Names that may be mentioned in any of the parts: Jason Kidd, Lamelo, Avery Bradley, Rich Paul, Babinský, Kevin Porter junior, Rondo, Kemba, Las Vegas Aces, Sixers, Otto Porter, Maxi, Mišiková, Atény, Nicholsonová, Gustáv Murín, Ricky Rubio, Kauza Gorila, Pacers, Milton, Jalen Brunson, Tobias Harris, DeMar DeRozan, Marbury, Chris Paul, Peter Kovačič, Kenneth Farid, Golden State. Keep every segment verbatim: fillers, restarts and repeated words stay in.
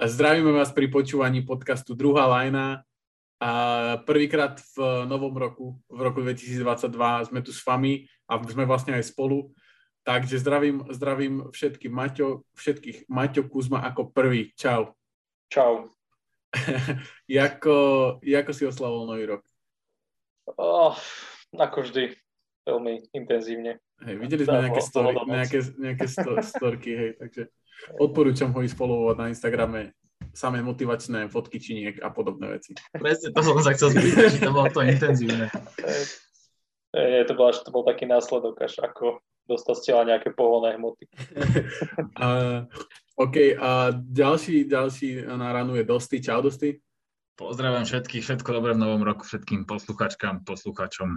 Zdravíme vás pri počúvaní podcastu Druhá Lajna. A prvýkrát v novom roku, v roku dvetisícdvadsaťdva, sme tu s vami a sme vlastne aj spolu. Takže zdravím, zdravím všetkých Maťo, všetkých Maťo Kuzma ako prvý. Čau. Čau. Jako, jako si oslavol nový rok? Oh, ako vždy, veľmi intenzívne. Hej, videli sme nejaké, story, nejaké, nejaké sto, storky, hej, takže... Odporúčam ho ísť followovať na Instagrame, samé motivačné fotky činiek a podobné veci. Presne to som sa chcel spýtať, že to bolo to intenzívne. Nie, to bol, to bol taký následok, až ako dostať z tela nejaké pohonné hmoty. uh, OK, a ďalší, ďalší na ranu je Dosti. Čau, Dosti. Pozdravujem všetkých, všetko dobré v novom roku všetkým posluchačkám, posluchačom.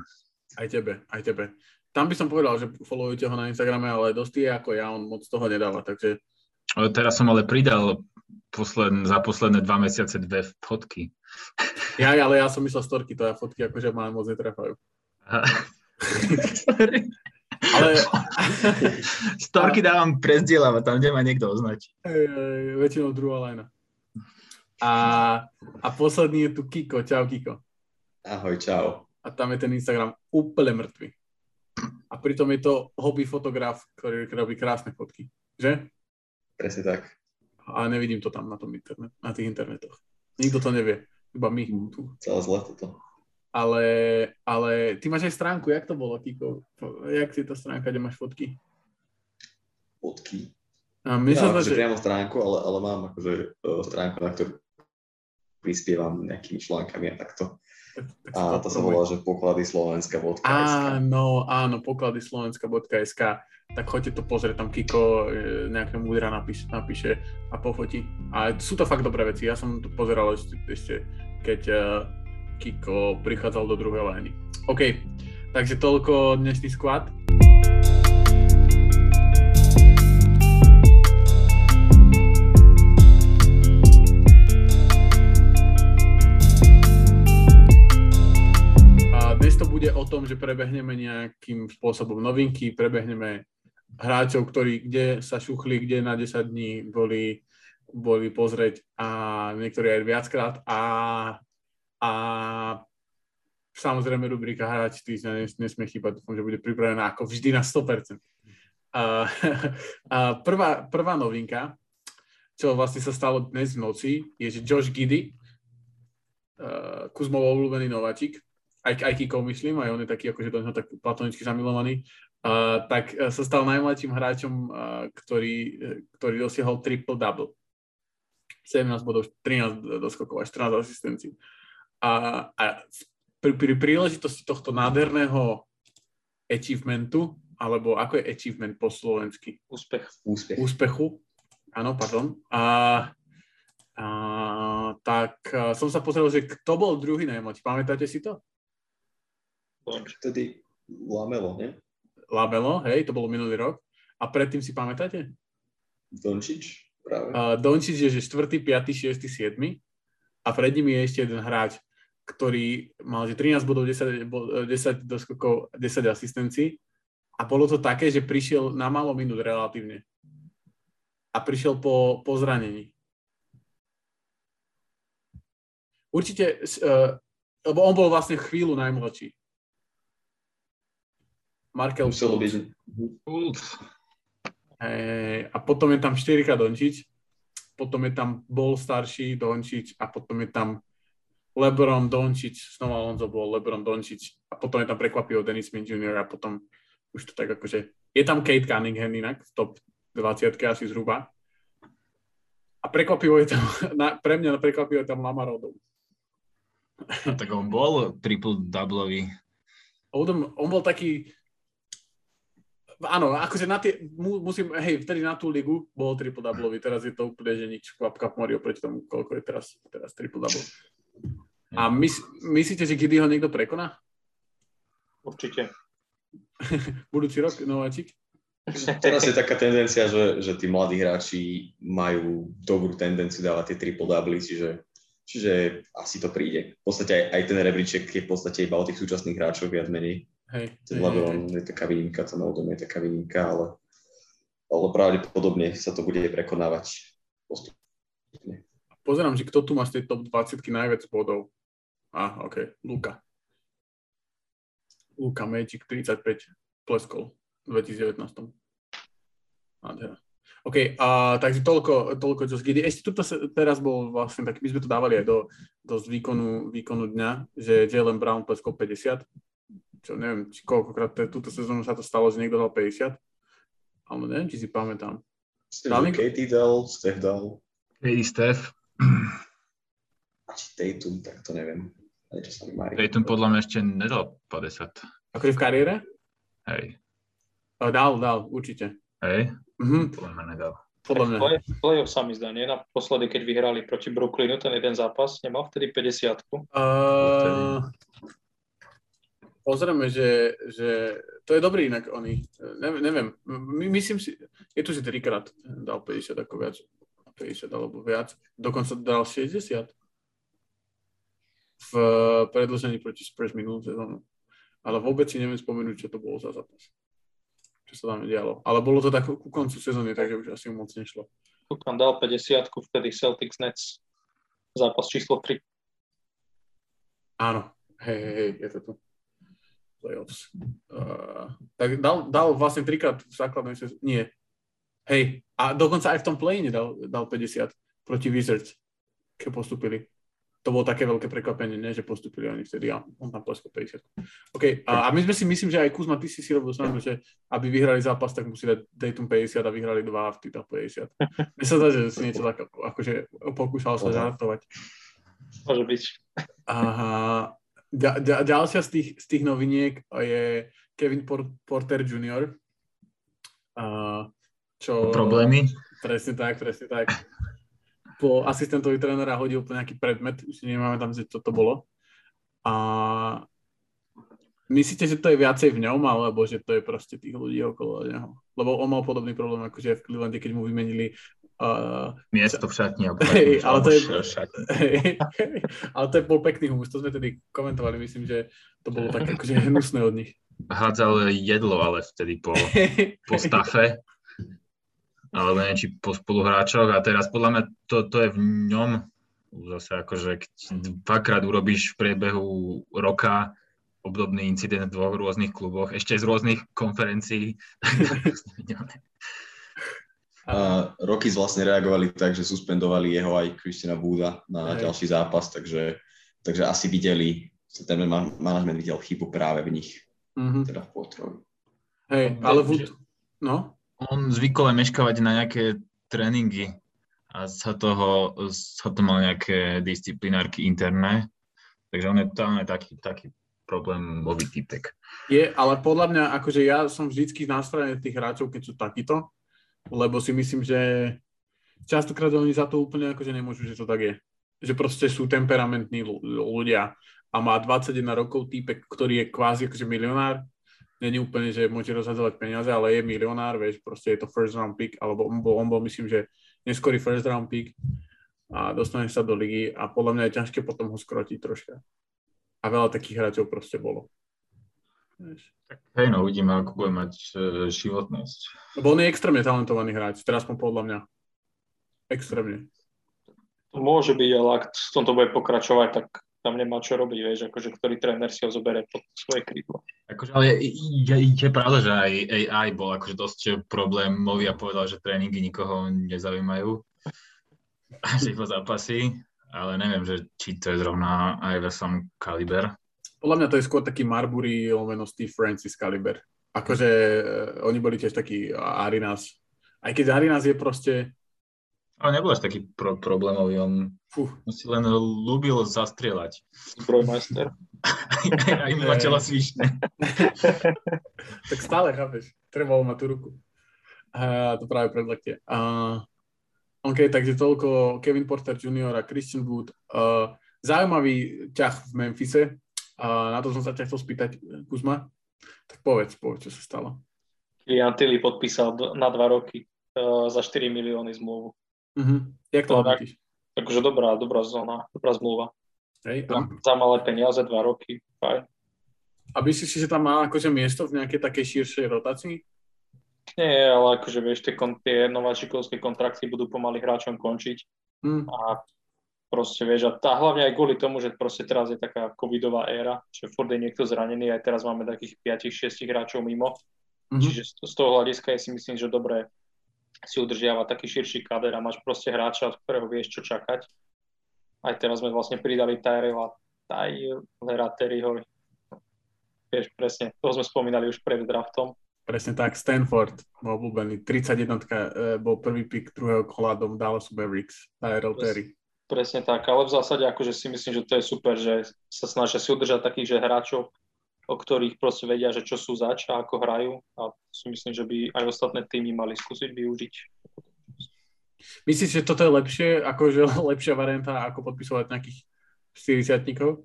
Aj tebe, aj tebe. Tam by som povedal, že followujte ho na Instagrame, ale Dosti je ako ja, on moc toho nedáva, takže... Teraz som ale pridal posledn- za posledné dva mesiace dve fotky. Ja, ale ja som myslel storky, to ja fotky akože ma moc netrefajú. ale... Storky dávam prezdieľavať, tam kde ma niekto označí. Väčšinou Druhá Lajna. A, a posledný je tu Kiko. Čau, Kiko. Ahoj, čau. A tam je ten Instagram úplne mŕtvy. A pritom je to hobby fotograf, ktorý robí krásne fotky. Že? Presne tak. A nevidím to tam na, tom internet, na tých internetoch. Nikto to nevie. Iba my. Mm, celé zle toto. Ale, ale ty máš aj stránku. Jak to bolo, Kiko? Jak je tá stránka, kde máš fotky? Fotky? A my ja, sa akože že... priamo stránku, ale, ale mám akože stránku, na ktorú prispievam nejakými článkami a takto. Tak, tak a to, to sa volá, že poklady slovenska bodka es ká. Áno, áno, poklady slovenska bodka es ká. Tak choďte to pozrieť, tam Kiko nejakého múdra napíše, napíše a pofotí. A sú to fakt dobré veci. Ja som to pozeral ešte, ešte keď uh, Kiko prichádzal do Druhej Lajny. OK, takže toľko dnešný squad. O tom, že prebehneme nejakým spôsobom novinky, prebehneme hráčov, ktorí kde sa šuchli, kde na desať dní boli, boli pozrieť a niektorí aj viackrát a, a samozrejme rubrika Hráč týždňa nesmie chýbať, dúfam, že bude pripravená ako vždy na sto percent. A, a prvá, prvá novinka, čo vlastne sa stalo dnes v noci, je, že Josh Giddy, Kuzmov obľúbený nováčik, aj, aj Kiko myslím, aj on je taký, akože do neho tak platonicky zamilovaný, uh, tak uh, sa stal najmladším hráčom, uh, ktorý, uh, ktorý dosiahol triple-double. sedemnásť bodov, trinásť doskokov a štrnásť asistencií. A, a pri, pri príležitosti tohto nádherného achievementu, alebo ako je achievement po slovensky? Úspech. Úspech. Úspechu, áno, pardon. A... Uh, tak uh, som sa pozrel, že kto bol druhý najmladší. Pamätáte si to? Vtedy Lamelo, nie? Lamelo, hej, to bolo minulý rok. A predtým si pamätáte? Dončič, práve. Uh, Dončič je, že štvrtý, piaty, šiesty, siedmy A pred nimi je ešte jeden hráč, ktorý mal, že trinásť bodov, desať, desať doskokov, desať asistencií. A bolo to také, že prišiel na málo minút relatívne. A prišiel po, po zranení. Určite, uh, lebo on bol vlastne chvíľu najmladší. Markel Fultz. Hey, a potom je tam štyrikrát Dončič, potom je tam bol starší Dončič a potom je tam LeBron Dončič, znova Lonzo bol LeBron Dončič a potom je tam prekvapil Dennis Smith junior a potom už to tak akože... Je tam Kate Cunningham inak v top dvadsiatke asi zhruba. A prekvapivo je tam, na, pre mňa prekvapivo je tam Lamarodov. No, tak on bol triple-doublový. On, on bol taký... Áno, akože na tie... Musím, hej, vtedy na tú ligu bol triple-doublový. Teraz je to úplne, že nič. Kvapka v mori oproti tomu, koľko je teraz, teraz triple-double. A mys, myslíte, že kedy ho niekto prekoná? Určite. Budúci rok, nováčik? Teraz je taká tendencia, že, že tí mladí hráči majú dobrú tendenciu dávať tie triple-double, čiže, čiže asi to príde. V podstate aj, aj ten rebríček je v podstate iba o tých súčasných hráčov viac menej. Hej, ten LeBron je taká výnimka, ten Oldom je taká výnimka, ale, ale pravdepodobne sa to bude prekonávať postupne. Pozerám, že kto tu má z tej top dvadsiatky najviac bodov. Á, ah, ok, Luka. Luka Magic tridsaťpäť pleskol v dvetisícdevätnásť. Nádhera. OK, a takže toľko, toľko Josh Giddy. Ešte tuto sa, teraz bol vlastne tak, my sme to dávali aj do, do výkonu, výkonu dňa, že Jaylen Brown pleskol päťdesiat. Čo neviem, či koľkokrát túto sezónu sa to stalo, že niekto dal päťdesiat. Ale neviem, či si pamätám. Katie dal, Steph dal. Katie, Steph. Či Tatum, tak to neviem. Tatum podľa mňa ešte nedal päťdesiat. Akože v kariére? Hej. Ale dal, dal, určite. Hej? Mm-hmm. Podľa mňa nedal. Podľa mňa. Playoff sa mi zdá, nie? Naposledy, keď vyhrali proti Brooklynu, ten jeden zápas, nemal vtedy päťdesiatku? Uh, pozrieme, že, že to je dobrý inak oni. Ne, neviem, my, myslím si, je tu, že trikrát dal päťdesiat ako viac. päťdesiat alebo viac. Dokonca dal šesťdesiat v predĺžení proti Spurs minulú sezónu. Ale vôbec si neviem spomenúť, čo to bolo za zápas. Čo sa tam dialo. Ale bolo to tak ku koncu sezóny, takže už asi moc nešlo. Kukam dal päťdesiatku, vtedy Celtics Nets, zápas číslo tri. Áno, hej, hej, hej, je to tu. Playoffs. Uh, tak dal, dal vlastne trikrát v základnej sezóne, nie. Hej, a dokonca aj v tom play-ine dal, dal päťdesiat proti Wizards, keď postúpili. To bolo také veľké prekvapenie, ne? Že postupili oni vtedy a on tam pleskol päťdesiat. OK, a my sme si myslím, že aj Kuzma, ty si si robil sám, že aby vyhrali zápas, tak musí dať Dayton päťdesiat a vyhrali dva a v týta päťdesiat. Mne sa zdá, že si niečo tak akože pokúšal sa žartovať. Môže byť. Aha. Ďa, ďa, ďalšia z tých, z tých noviniek je Kevin Porter junior Čo... Problémy? Presne tak, presne tak. Po asistentovi trénera hodil po nejaký predmet, už nemáme tam, že čo to bolo. A myslíte, že to je viacej v ňom, alebo že to je proste tých ľudí okolo neho? Lebo on mal podobný problém, akože v Clevelande, keď mu vymenili... Uh... Miesto v šatni. Hey, ale, to je... hey, ale to je bol pekný humus, to sme tedy komentovali, myslím, že to bolo tak akože hnusné od nich. Hádzal jedlo, ale vtedy po, po stafe. Ale neviem, či po spoluhráčoch a teraz podľa mňa to, to je v ňom zase akože keď dvakrát urobíš v priebehu roka obdobný incident v dvoch rôznych kluboch, ešte z rôznych konferencií. A Rockets vlastne reagovali tak, že suspendovali jeho aj Christiana Wooda na aj ďalší zápas, takže, takže asi videli, ten manažment videl chybu práve v nich, mm-hmm. teda v Porterovi. Hej, ale Wood, no? On zvykol aj meškávať na nejaké tréningy a sa toho, sa to mal nejaké disciplinárky interné, takže on je tam aj taký, taký problémový typek. Je, ale podľa mňa, akože ja som vždycky na strane tých hráčov, keď sú takýto, lebo si myslím, že častokrát oni za to úplne akože nemôžu, že to tak je. Že proste sú temperamentní ľudia a má dvadsaťjeden rokov týpek, ktorý je kvázi akože milionár. Není úplne, že môže rozhadzovať peniaze, ale je milionár, vieš, proste je to first round pick, alebo on bol, on bol myslím, že neskorý first round pick a dostane sa do ligy a podľa mňa je ťažké potom ho skrotiť troška. A veľa takých hráčov proste bolo. Hej, no uvidíme, ako bude mať e, životnosť. Lebo on je extrémne talentovaný hráč, teraz som podľa mňa. Extrémne. To môže byť, ale ak v tomto bude pokračovať, tak tam nemá čo robiť, vieš, akože ktorý tréner si ho zoberie pod svoje krídlo. Akože, ale je, je pravda, že aj á í bol akože dosť problémový a povedal, že tréningy nikoho nezaujímajú, že iba zápasy, ale neviem, že či to je zrovna aj ve som kaliber. Podľa mňa to je skôr taký Marbury lomeno Steve Francis kaliber. Akože oni boli tiež taký Arinas. Aj keď Arinas je proste... Ale nebol až taký pro- problémový, on Fuh. si len ľúbil zastrieľať. Zbrojmajster. A im ma tela svišne. Tak stále, chápeš, trebalo mať tú ruku. Uh, to práve predlakte. Uh, OK, takže toľko Kevin Porter junior a Christian Wood. Uh, zaujímavý ťah v Memphise. Uh, na to som sa ťa chcel spýtať, Kuzma. Tak povedz, povedz, čo sa stalo. Kylian Tilly podpísal na dva roky uh, za štyri milióny zmluvu. Mhm, jak to hodnotíš? Tak, takže dobrá, dobrá zóna, dobrá zmluva. Hej, a... Za malé peniaze, dva roky, fajn. A myslíš si, že tam má akože miesto v nejakej takej širšej rotácii? Nie, ale akože vieš, tie, kon- tie nováčikovské kontrakty budú pomaly hráčom končiť. Mm. A proste, vieš, a tá, hlavne aj kvôli tomu, že proste teraz je taká covidová éra, že furt je niekto zranený, aj teraz máme takých päť šesť hráčov mimo, mm-hmm. čiže z, z toho hľadiska ja si myslím, že dobre si udržiava taký širší kader a máš proste hráča, od ktorého vieš, čo čakať. Aj teraz sme vlastne pridali Tyrella, Tyrella Terryho, vieš, presne, toho sme spomínali už pred draftom. Presne tak, Stanford bol obľúbený, tridsaťjednotka bol prvý pick druhého kola do Dallasu Mavericks, Tyrell Terry. Presne tak, ale v zásade akože si myslím, že to je super, že sa snažia si udržať takých, že hráčov, o ktorých proste vedia, že čo sú zač a ako hrajú, a si myslím, že by aj ostatné týmy mali skúsiť využiť. Myslíš, že toto je lepšie, akože lepšia varianta, ako podpisovať nejakých štyridsiatnikov?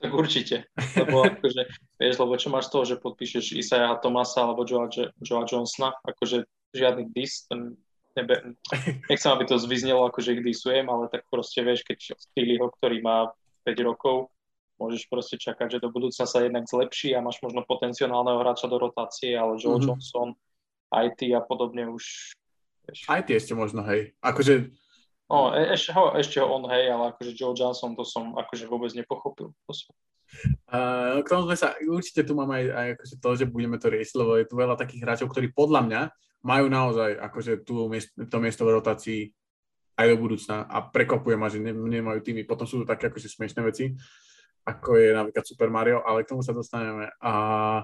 Tak určite, lebo akože, vieš, lebo čo máš z toho, že podpíšeš Isaiah Thomasa alebo Joa, Joa Johnsona, akože žiadny dis, ten Nebe, nechcem, aby to zvyznelo, akože ich disujem, ale tak proste vieš, keď Steelyho, ktorý má päť rokov, môžeš proste čakať, že do budúcna sa jednak zlepší a máš možno potenciálneho hráča do rotácie, ale Joe mm-hmm. Johnson, í té a podobne už... Vieš. í té ešte možno, hej. Akože... No, ešte ho, ešte ho on, hej, ale akože Joe Johnson, to som akože vôbec nepochopil. To som... Uh, k tomu sme sa, určite tu mám aj, aj akože to, že budeme to riešiť, lebo je tu veľa takých hráčov, ktorí podľa mňa majú naozaj akože tú miest, to miesto v rotácii aj do budúcna a prekvapuje ma, že ne, nemajú týmy. Potom sú to také akože smiešné veci, ako je napríklad Super Mario, ale k tomu sa dostaneme. Uh,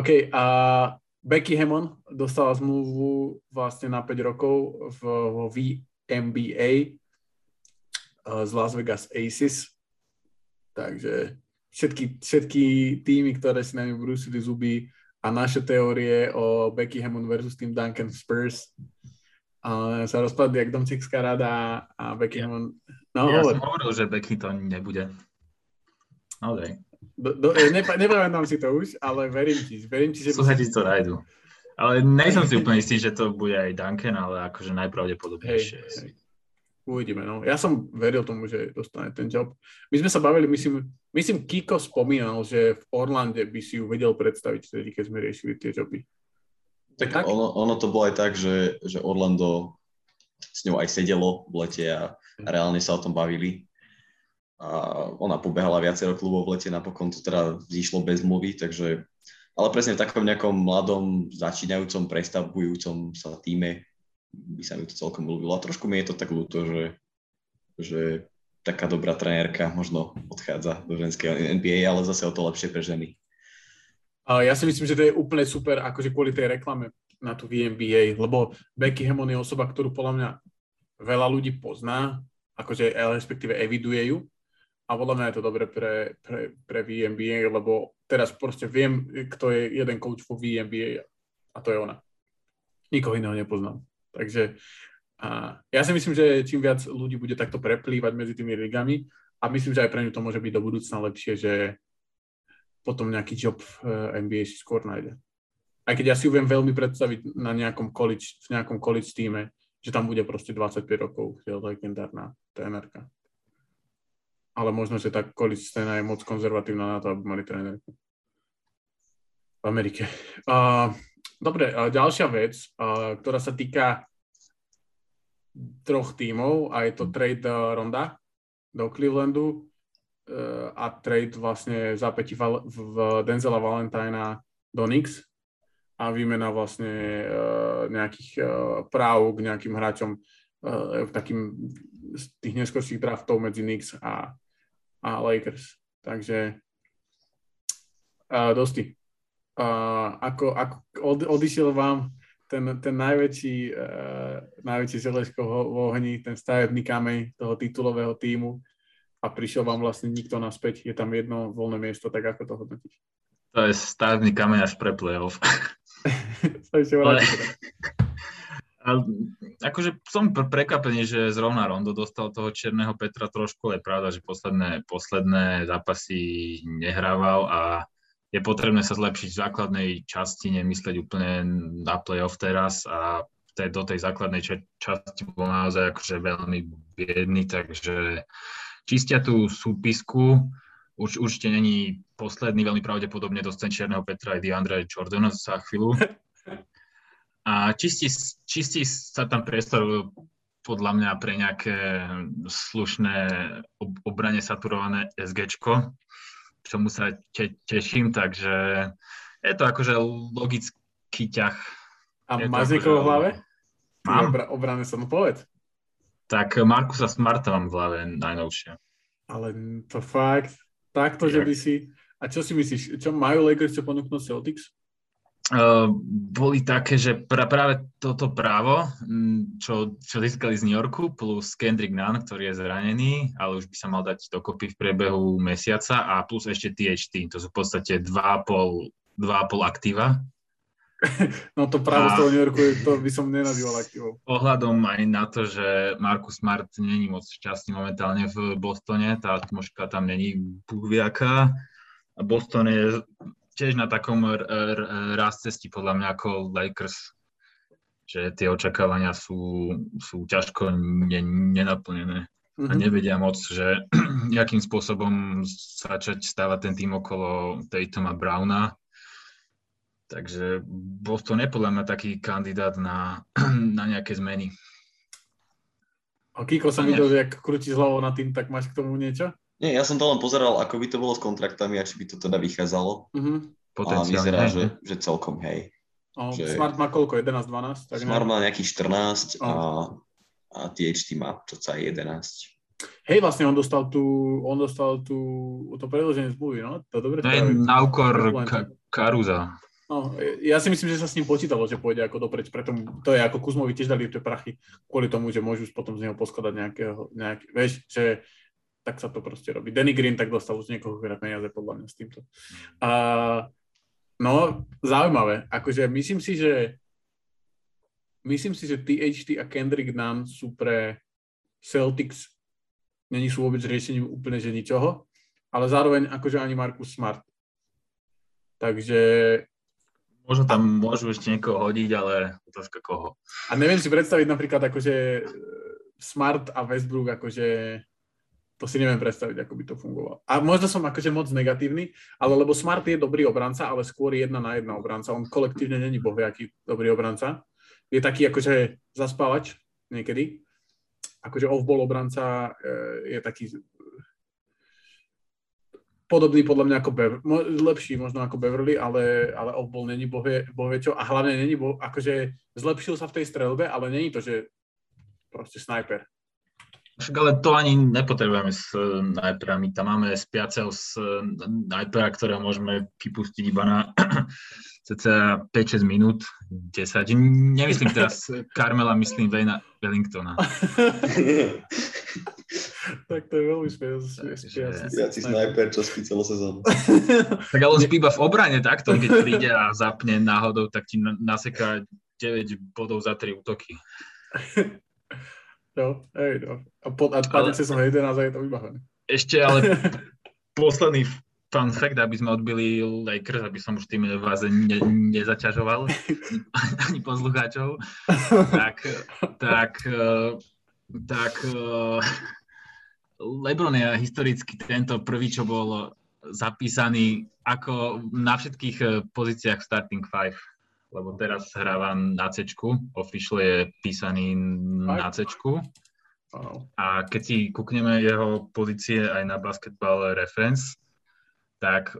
OK, uh, Becky Hammond dostala zmluvu vlastne na päť rokov v, v en bí ej uh, z Las Vegas Aces, takže všetky, všetky týmy, ktoré si na ňu brúsili zuby, a naše teórie o Becky Hammond versus Team Duncan Spurs uh, sa rozpadli jak Domčekská rada a Becky ja, Hammond... No, ja hovor. Som hovoril, že Becky to nebude. Okay. Do, do, nepa- nepamätám si to už, ale verím ti. Verím ti, že... Súheti to nájdu. Ale nejsem si úplne istý, že to bude aj Duncan, ale akože najpravdepodobnejšie. Hej, hej. Uvidíme, no. Ja som veril tomu, že dostane ten job. My sme sa bavili, myslím... Myslím, Kiko spomínal, že v Orlande by si ju vedel predstaviť, tedy, keď sme riešili tie joby. Tak, tak? Ono, ono to bolo aj tak, že, že Orlando s ňou aj sedelo v lete a reálne sa o tom bavili. A ona pobehala viacero klubov v lete, napokon to teda zišlo bez mluvy, takže... Ale presne v takom nejakom mladom, začínajúcom, prestavbujúcom sa týme by sa mi to celkom ľúbilo. A trošku mi je to tak ľúto, že... že taká dobrá trenérka možno odchádza do ženského en bí ej, ale zase o to lepšie pre ženy. Ja si myslím, že to je úplne super, akože kvôli tej reklame na tú en bí ej, lebo Becky Hammond je osoba, ktorú podľa mňa veľa ľudí pozná, akože respektíve eviduje ju, a podľa mňa je to dobre pre, pre, pre en bí ej, lebo teraz proste viem, kto je jeden coach vo en bí ej, a to je ona. Nikoho iného nepoznám. Takže a ja si myslím, že čím viac ľudí bude takto preplývať medzi tými ligami, a myslím, že aj pre ňu to môže byť do budúcna lepšie, že potom nejaký job v en bí ej si skôr nájde. Aj keď ja si ju viem veľmi predstaviť na nejakom college, v nejakom college týme, že tam bude proste dvadsaťpäť rokov, je legendárna trénerka. Ale možno, že tá college scéna je moc konzervatívna na to, aby mali trénerku v Amerike. Uh, dobre, uh, ďalšia vec, uh, ktorá sa týka troch tímov, a je to trade Ronda do Clevelandu a trade vlastne zápätí v Denzela Valentina do Nix a výmena vlastne nejakých práv k nejakým hráčom takým z tých neskorších draftov medzi Nix a, a Lakers. Takže dosti. Ako, ako od, odišiel vám Ten, ten najväčší, uh, najväčší želežko v ohni, ten stavebný kameň toho titulového tímu, a prišiel vám vlastne nikto naspäť. Je tam jedno voľné miesto, tak ako to hodnotíš? To je stavebný kameň až pre playoff. Ale... A, akože som prekvapený, že zrovna Rondo dostal toho Černého Petra trošku, ale pravda, že posledné, posledné zápasy nehrával a je potrebné sa zlepšiť v základnej časti, nemyslieť úplne na playoff teraz, a te, do tej základnej ča- časti bol naozaj akože veľmi biedný, takže čistia tú súpisku. Už, určite není posledný, veľmi pravdepodobne dostane Černého Petra aj DeAndre Jordana za chvíľu. A čistí, čistí sa tam priestor podľa mňa pre nejaké slušné obrane saturované SGčko, čomu sa te- teším, takže je to akože logický ťah. A máš niekoho v hlave? Mám. Obra- obrane sa mu poved. Tak Marcusa Smarta mám v hlave najnovšie. Ale to fakt, takto, že by si... A čo si myslíš, čo majú Lakers, čo ponúknú Celtics? Uh, boli také, že pra, práve toto právo, čo, čo získali z New Yorku, plus Kendrick Nunn, ktorý je zranený, ale už by sa mal dať dokopy v priebehu mesiaca, a plus ešte té há té, to sú v podstate dva a pol aktíva. No to právo a... z toho New Yorku, to by som nenazýval aktívou. Ohľadom aj na to, že Marcus Smart není moc šťastný momentálne v Bostone, tá atmoška tam není bukviaká. Boston je tiež na takom r- r- raz cesti, podľa mňa, ako Lakers, že tie očakávania sú, sú ťažko ne- nenaplnené. Mm-hmm. A nevedia moc, že akým spôsobom začať stávať ten tým okolo Tatuma Browna. Takže Boston je podľa mňa taký kandidát na, na nejaké zmeny. A Kiko som videl, že ak krútiš hlavou na tým, tak máš k tomu niečo? Nie, ja som to len pozeral, ako by to bolo s kontraktami a či by to teda vychádzalo. Mm-hmm. A vyzerá, že, že celkom hej. Oh, že... Smart má koľko? jedenásť dvanásť? Tak Smart má nejakých štrnásť oh. a, a té há té má čoca jedenásť. Hej, vlastne on dostal tú, on dostal tú, to predĺženie zmluvy, no? To dobre. To je na úkor Carusa. No, ja si myslím, že sa s ním počítalo, že pôjde ako dopreč, preto to je ako Kuzmovi tiež dali tie prachy kvôli tomu, že môžu potom z neho poskladať nejakého, nejaké, vieš, že tak sa to proste robí. Danny Green tak dostal už niekoho veľa peniaze podľa mňa s týmto. A, no, zaujímavé, akože myslím si, že myslím si, že té há té a Kendrick Nunn sú pre Celtics není sú vôbec riešením úplne, že ničoho, ale zároveň akože ani Marcus Smart. Takže možno tam môžu ešte niekoho hodiť, ale otázka koho. A neviem si predstaviť napríklad akože Smart a Westbrook, akože to si neviem predstaviť, ako by to fungovalo. A možno som akože moc negatívny, ale lebo Smart je dobrý obranca, ale skôr jedna na jedna obranca. On kolektívne není bohviaký dobrý obranca. Je taký akože zaspávač niekedy. Akože off-ball obranca je taký... Podobný podľa mňa ako Beverly, lepší možno ako Beverly, ale, ale off-ball není bohvie, bohvie čo a hlavne není bohvie, akože zlepšil sa v tej streľbe, ale není to, že proste sniper. Však ale to ani nepotrebujeme snajpera, my tam máme spiaceho snajpera, ktorého môžeme vypustiť iba na cca päť šesť minút, desať, nemyslím teraz Carmela, myslím Wayna Wellingtona. Tak to je veľmi spiaci snajper, čo spí celú sezónu. Tak ale on spí iba v obrane takto, keď príde a zapne náhodou, tak ti naseká deväť bodov za tri útoky. No, hej, no. A padnice som jedenáct a je to vybavené. Ešte ale posledný fun fact, aby sme odbili Lakers, aby som už tým vás ne, nezaťažoval, ani poslucháčov. Tak, tak, tak LeBron je historicky tento prvý, čo bol zapísaný ako na všetkých pozíciách v starting five. Lebo teraz hrávam na C-čku, official je písaný na C-čku. A keď si kúkneme jeho pozície aj na Basketball Reference, tak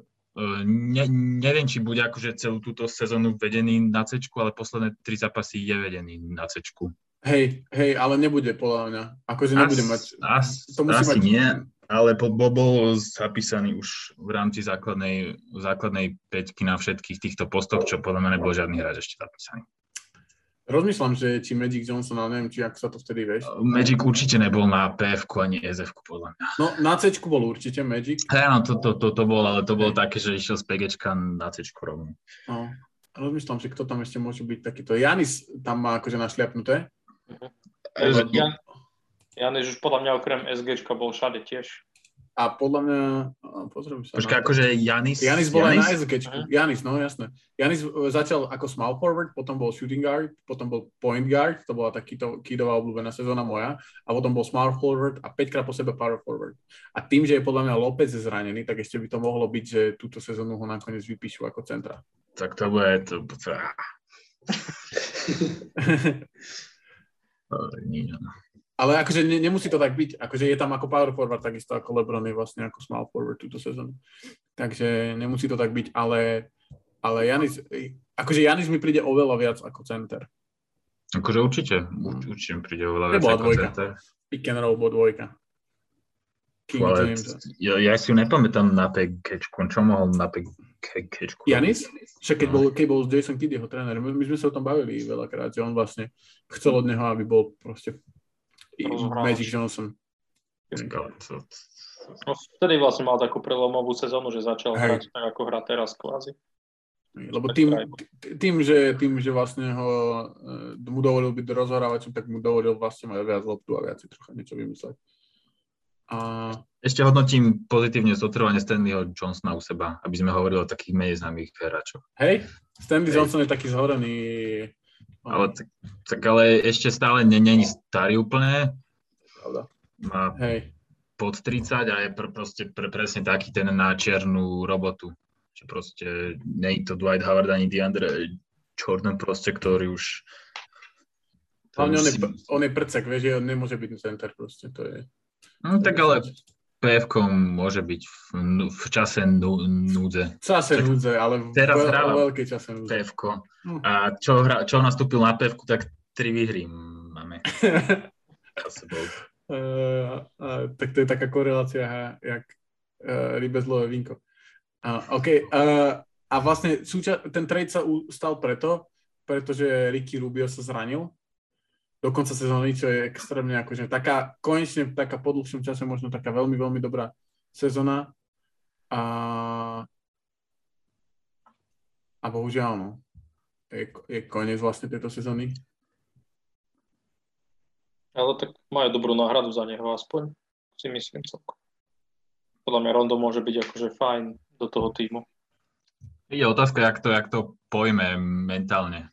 ne, neviem, či bude akože celú túto sezónu vedený na C-čku, ale posledné tri zápasy je vedený na C-čku. Hej, hej, ale nebude podľa mňa. Akože nebude as, mať... As, to musí asi mať... nie, ale bol zapísaný už v rámci základnej, základnej päťky na všetkých týchto postoch, čo podľa mňa nebol žiadny hráč ešte zapísaný. Rozmýšľam, že či Magic Johnson, ale neviem, či ak sa to vtedy vieš. Magic určite nebol na pé efku ani es efku, podľa mňa. No, na céčku bol určite Magic. Áno, to, to, to, to bol, ale to bolo také, že išiel z pé géčka na céčku rovno. No, rozmýšľam, že kto tam ešte môže byť takýto. Janis tam má akože našliapnuté. Uh-huh. Jan, Janis už podľa mňa okrem SGčka bol všade tiež. A podľa mňa, pozriem sa. Počkaj, akože Janis... Janis bol Janis? Aj na SGčku. Uh-huh. Janis, no jasné. Janis začal ako small forward, potom bol shooting guard, potom bol point guard, to bola tá kidová obľúbená sezóna moja, a potom bol small forward a päťkrát po sebe power forward. A tým, že je podľa mňa Lopez zranený, tak ešte by to mohlo byť, že túto sezónu ho nakoniec vypíšu ako centra. Tak to bude... To... Ale akože ne, nemusí to tak byť. Akože je tam ako power forward, takisto ako LeBron je vlastne ako small forward túto sezónu. Takže nemusí to tak byť, ale, ale Janis, akože Janis mi príde oveľa viac ako center. Akože určite, určite mi príde oveľa viac Nebola ako dvojka. Center. Pick and roll, bo dvojka. Ale, ja, ja si ju nepamätám na pekečku. Čo mohol na pekečku? Janis? Však keď, no. bol, keď bol s Jason Kidd jeho tréner, my, my sme sa o tom bavili veľakrát, že on vlastne chcel od neho, aby bol proste Magic Johnson. No, vtedy vlastne mal takú prelomovú sezónu, že začal hey. hrať tak, ako hrá teraz kvázi. Lebo tým, tým, že, tým, že vlastne ho mu dovolil byť rozhorávačom, tak mu dovolil vlastne mať viac loptu a viac si trocha niečo vymysleť. A... Ešte hodnotím pozitívne zotrvanie Stanleyho Johnsona u seba, aby sme hovorili o takých menej známych hráčoch. Hej, Stanley hey. Johnson je taký zhorený... Ale, tak, tak ale ešte stále není starý úplne, má Hej. pod tridsať a je pr- proste pr- presne taký ten na čiernu robotu. Že proste není to Dwight Howard ani DeAndre Jordan proste, ktorý už... Hlavne on, si... on je prcek, vieš, on nemôže byť center proste, to je... No tak ale pé efkom môže byť v, v čase núdze. Čase núdze, ale teraz veľ, hráva veľké čase núdze. pé efko. A čo, hra, čo nastúpil na pé efku, tak tri výhry máme. uh, uh, tak to je taká korelácia, ha, jak uh, rybezlové vínko. Uh, OK. Uh, a vlastne súča- ten trade sa ustal preto, pretože Ricky Rubio sa zranil do konca sezóny, čo je extrémne akože taká, konečne taká po dlhšom čase možno taká veľmi, veľmi dobrá sezóna a a bohužiaľ no, je, je koniec vlastne tejto sezóny. Ale tak majú dobrú náhradu za neho aspoň, si myslím celkom. Podľa mňa Rondo môže byť akože fajn do toho týmu. Je otázka, jak to, jak to pojme mentálne.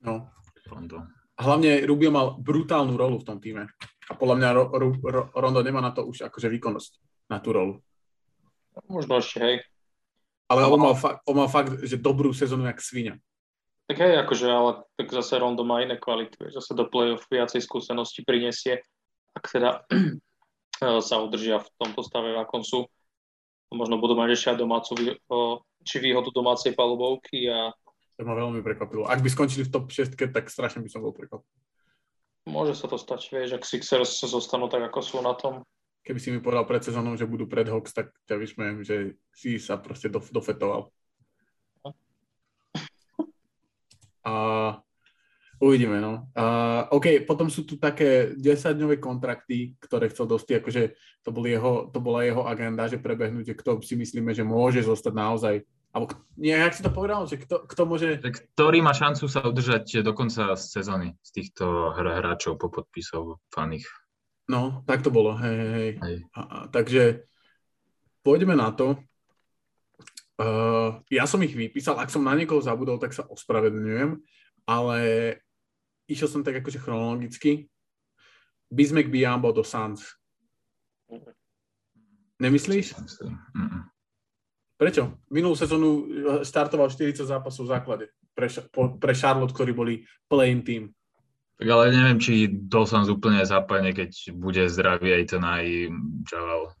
No. Rondo. Hlavne Rubio mal brutálnu rolu v tom týme. A podľa mňa Ro, Ro, Ro, Rondo nemá na to už akože výkonnosť, na tú rolu. Možno ešte, hej. Ale on mal, fakt, on mal fakt, že dobrú sezónu jak svinia. Tak hej, akože, ale tak zase Rondo má iné kvality. Zase do play-off viacej skúsenosti prinesie, ak teda sa udržia v tomto stave na koncu. Možno budú mať ešte aj domácu, či výhodu domácej palubovky a to ma veľmi prekvapilo. Ak by skončili v top šesť, tak strašne by som bol prekvapený. Môže sa to stať, vieš, ak Sixers sa zostanú tak, ako sú na tom. Keby si mi povedal pred sezónou, že budú pred Hawks, tak ťa vyšmiem, že si sa proste dof- dofetoval. A uvidíme, no. A, OK, potom sú tu také desaťdňové kontrakty, ktoré chcel dostať, akože to, bol jeho, to bola jeho agenda, že prebehnúť, že kto si myslíme, že môže zostať naozaj. Alebo, nie, jak si to povedal, že kto, kto môže... Ktorý má šancu sa udržať do konca sezóny z týchto hráčov po podpisov faných. No, tak to bolo, hej, hej. hej. A, a, takže poďme na to. Uh, ja som ich vypísal, ak som na niekoho zabudol, tak sa ospravedlňujem, ale išiel som tak akože chronologicky. Bismack Biyombo do Suns. Nemyslíš? Mm-mm. Prečo? Minulú sezónu štartoval štyridsať zápasov v základe pre, pre Charlotte, ktorí boli play-in team. Tak ale neviem, či do Suns úplne zapadne, keď bude zdravý aj ten aj Javal.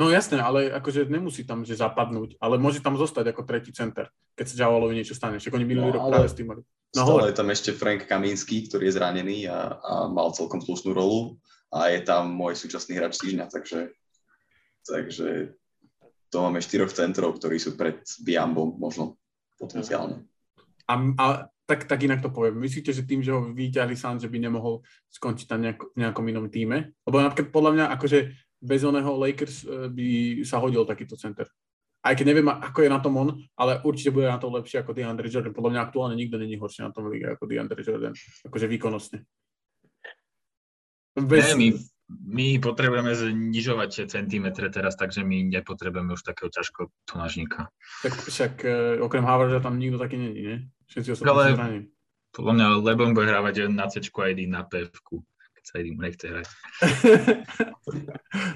No jasné, ale akože nemusí tam že zapadnúť, ale môže tam zostať ako tretí center, keď sa Javalovi niečo stane. Však oni minulý no, rok práve s tým mali. No, stále je tam ešte Frank Kamínsky, ktorý je zranený a, a mal celkom slušnú rolu a je tam môj súčasný hráč týždňa, takže... takže... To máme štyroch centrov, ktorí sú pred Biyambom možno potenciálne. A, a tak, tak inak to poviem. Myslíte, že tým, že ho vyťahli Suns, že by nemohol skončiť tam nejak, v nejakom inom týme? Lebo napríklad podľa mňa, akože bez oného Lakers by sa hodil takýto center. Aj keď neviem, ako je na tom on, ale určite bude na to lepšie ako DeAndre Jordan. Podľa mňa aktuálne nikto není horšie na tom lige ako DeAndre Jordan. Akože výkonnostne. Bez... Ne, my... My potrebujeme znižovať centimetre teraz, takže my nepotrebujeme už takého ťažkého tonažníka. Tak však eh, okrem Havarda tam nikto taký není, ne? Všetci ostatní sa zraní. Podľa mňa LeBron bude hrávať na C-čku a jedný na P-ku, keď sa jedný mu nechce hrať.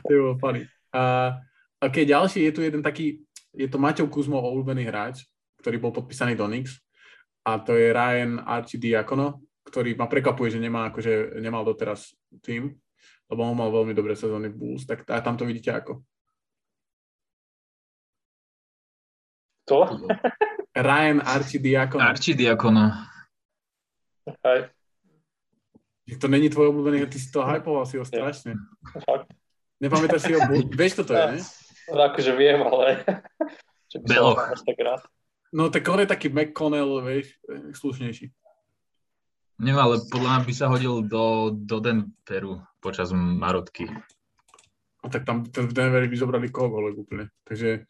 To je bolo funny. Uh, OK, ďalší je tu jeden taký, je to Maťo Kuzma, obľúbený hráč, ktorý bol podpísaný do Nix a to je Ryan Arcidiacono, ktorý ma prekvapuje, že nemá, akože nemal doteraz tým. lebo on mal veľmi dobré sezóny v Bulls, tak tá, tam to vidíte ako? To? Ryan Arcidiacono. Arcidiacono. Hej. To není tvoj obľúbený, ty si to hypoval, si ho strašne. Fakt. Nepamätáš si ho? Bu- Vieš, toto je, ne? No akože viem, ale... Beloch. No tak on je taký McConnell, vieš, slušnejší. Neviem, ale podľa mňa by sa hodil do, do Denveru počas marotky. A tak tam v Denveri by zobrali kohokoľvek úplne, takže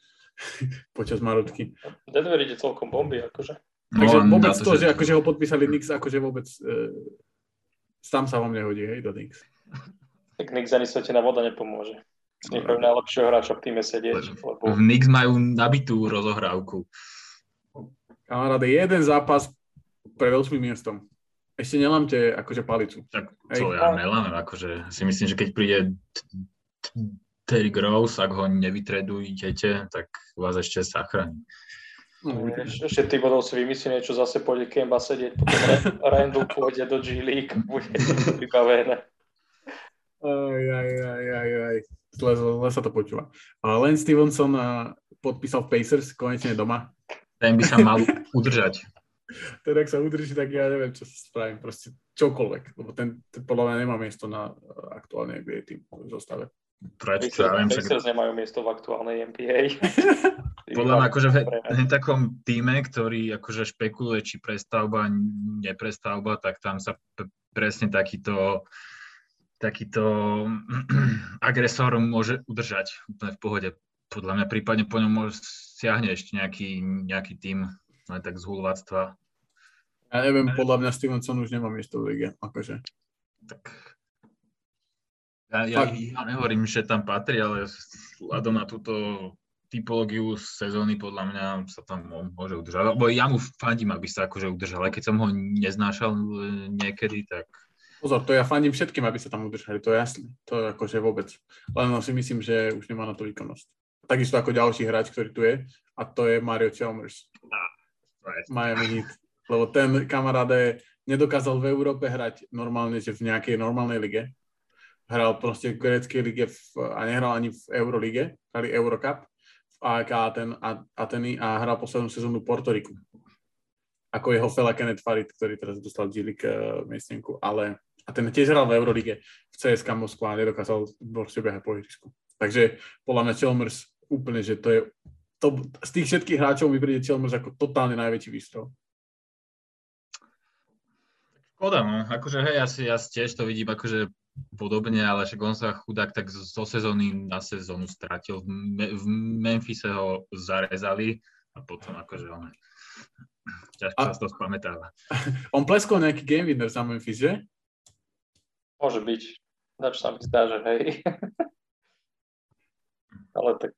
počas marotky. Denver ide celkom bomby, akože. Takže no, vôbec to, to, že akože ho podpísali Nix, akože vôbec e, sám sa vám nehodí, hej, do Nix. Tak Nix ani svete na voda nepomôže. Nechajú najlepšieho hráča v týme sedieť. Lebo... V Knicks majú nabitú rozohrávku. Kamaráde, jeden zápas pred osmým miestom. Ešte nelámte akože palicu. Tak co, ej, ja nelámem, akože si myslím, že keď príde Terry Gross, ak ho nevytredujete, tak vás ešte zachráni. Ešte tých bodov si vymyslí niečo, zase pôjde Kemba sedieť, potom Randall pôjde do G-League, bude vybavené. Aj, aj, aj, aj, aj. Zle, zle sa to počúva. Len Stevenson podpísal Pacers, konečne doma. Ten by sa mal udržať. Ten, ak sa udrží, tak ja neviem, čo sa spravím. Proste čokoľvek. Lebo ten, ten podľa mňa nemá miesto na aktuálnej en bí ej tým zostave. Prečo? Ja Pacers nemajú miesto v aktuálnej en bí ej. Podľa mňa akože v, v takom týme, ktorý akože špekuluje, či prestavba, neprestavba, tak tam sa p- presne takýto... takýto agresor môže udržať úplne v pohode. Podľa mňa prípadne po ňom môže siahne ešte nejaký, nejaký tým, ale tak z hulváctva. Ja neviem, podľa mňa Stevenson už nemá miesto v lige, akože. Tak. Ja, ja, ja nehovorím, že tam patrí, ale vzhľadom na túto typológiu sezóny podľa mňa sa tam môže udržať. Lebo ja mu fandím, aby sa akože udržal. Aj keď som ho neznášal niekedy, tak... Pozor, to ja fandím všetkým, aby sa tam udržali, to je jasné. To je akože vôbec. Len si myslím, že už nemá na to výkonnosť. Takisto ako ďalší hráč, ktorý tu je, a to je Mario Chalmers. Miami Heat. Lebo ten kamaráde nedokázal v Európe hrať normálne, že v nejakej normálnej lige. Hral proste v gréckej lige v, a nehral ani v Eurolige, hral Eurocup v á ká Aten, Ateny a hral poslednú sezónu Portoriku. Ako jeho fela Kenneth Farid, ktorý teraz dostal dílik uh, miestnenku, ale a ten tiež hral v Eurolige v cé es ká á Moskva a nedokázal borčie behať po ihrisku. Takže podľa mňa Chalmers úplne, že to je... To, z tých všetkých hráčov mi príde Chalmers ako totálne najväčší výstrel. Škoda, no. Akože hej, asi ja tiež to vidím akože podobne, ale však on sa chudák tak zo sezóny na sezónu strátil. V, Me- v Memphise ho zarezali a potom akože on... Čas to spamätáva. On pleskol nejaký game winner za Memphis, že? Môže byť. Dač sa mi zdá, že hej. Ale tak,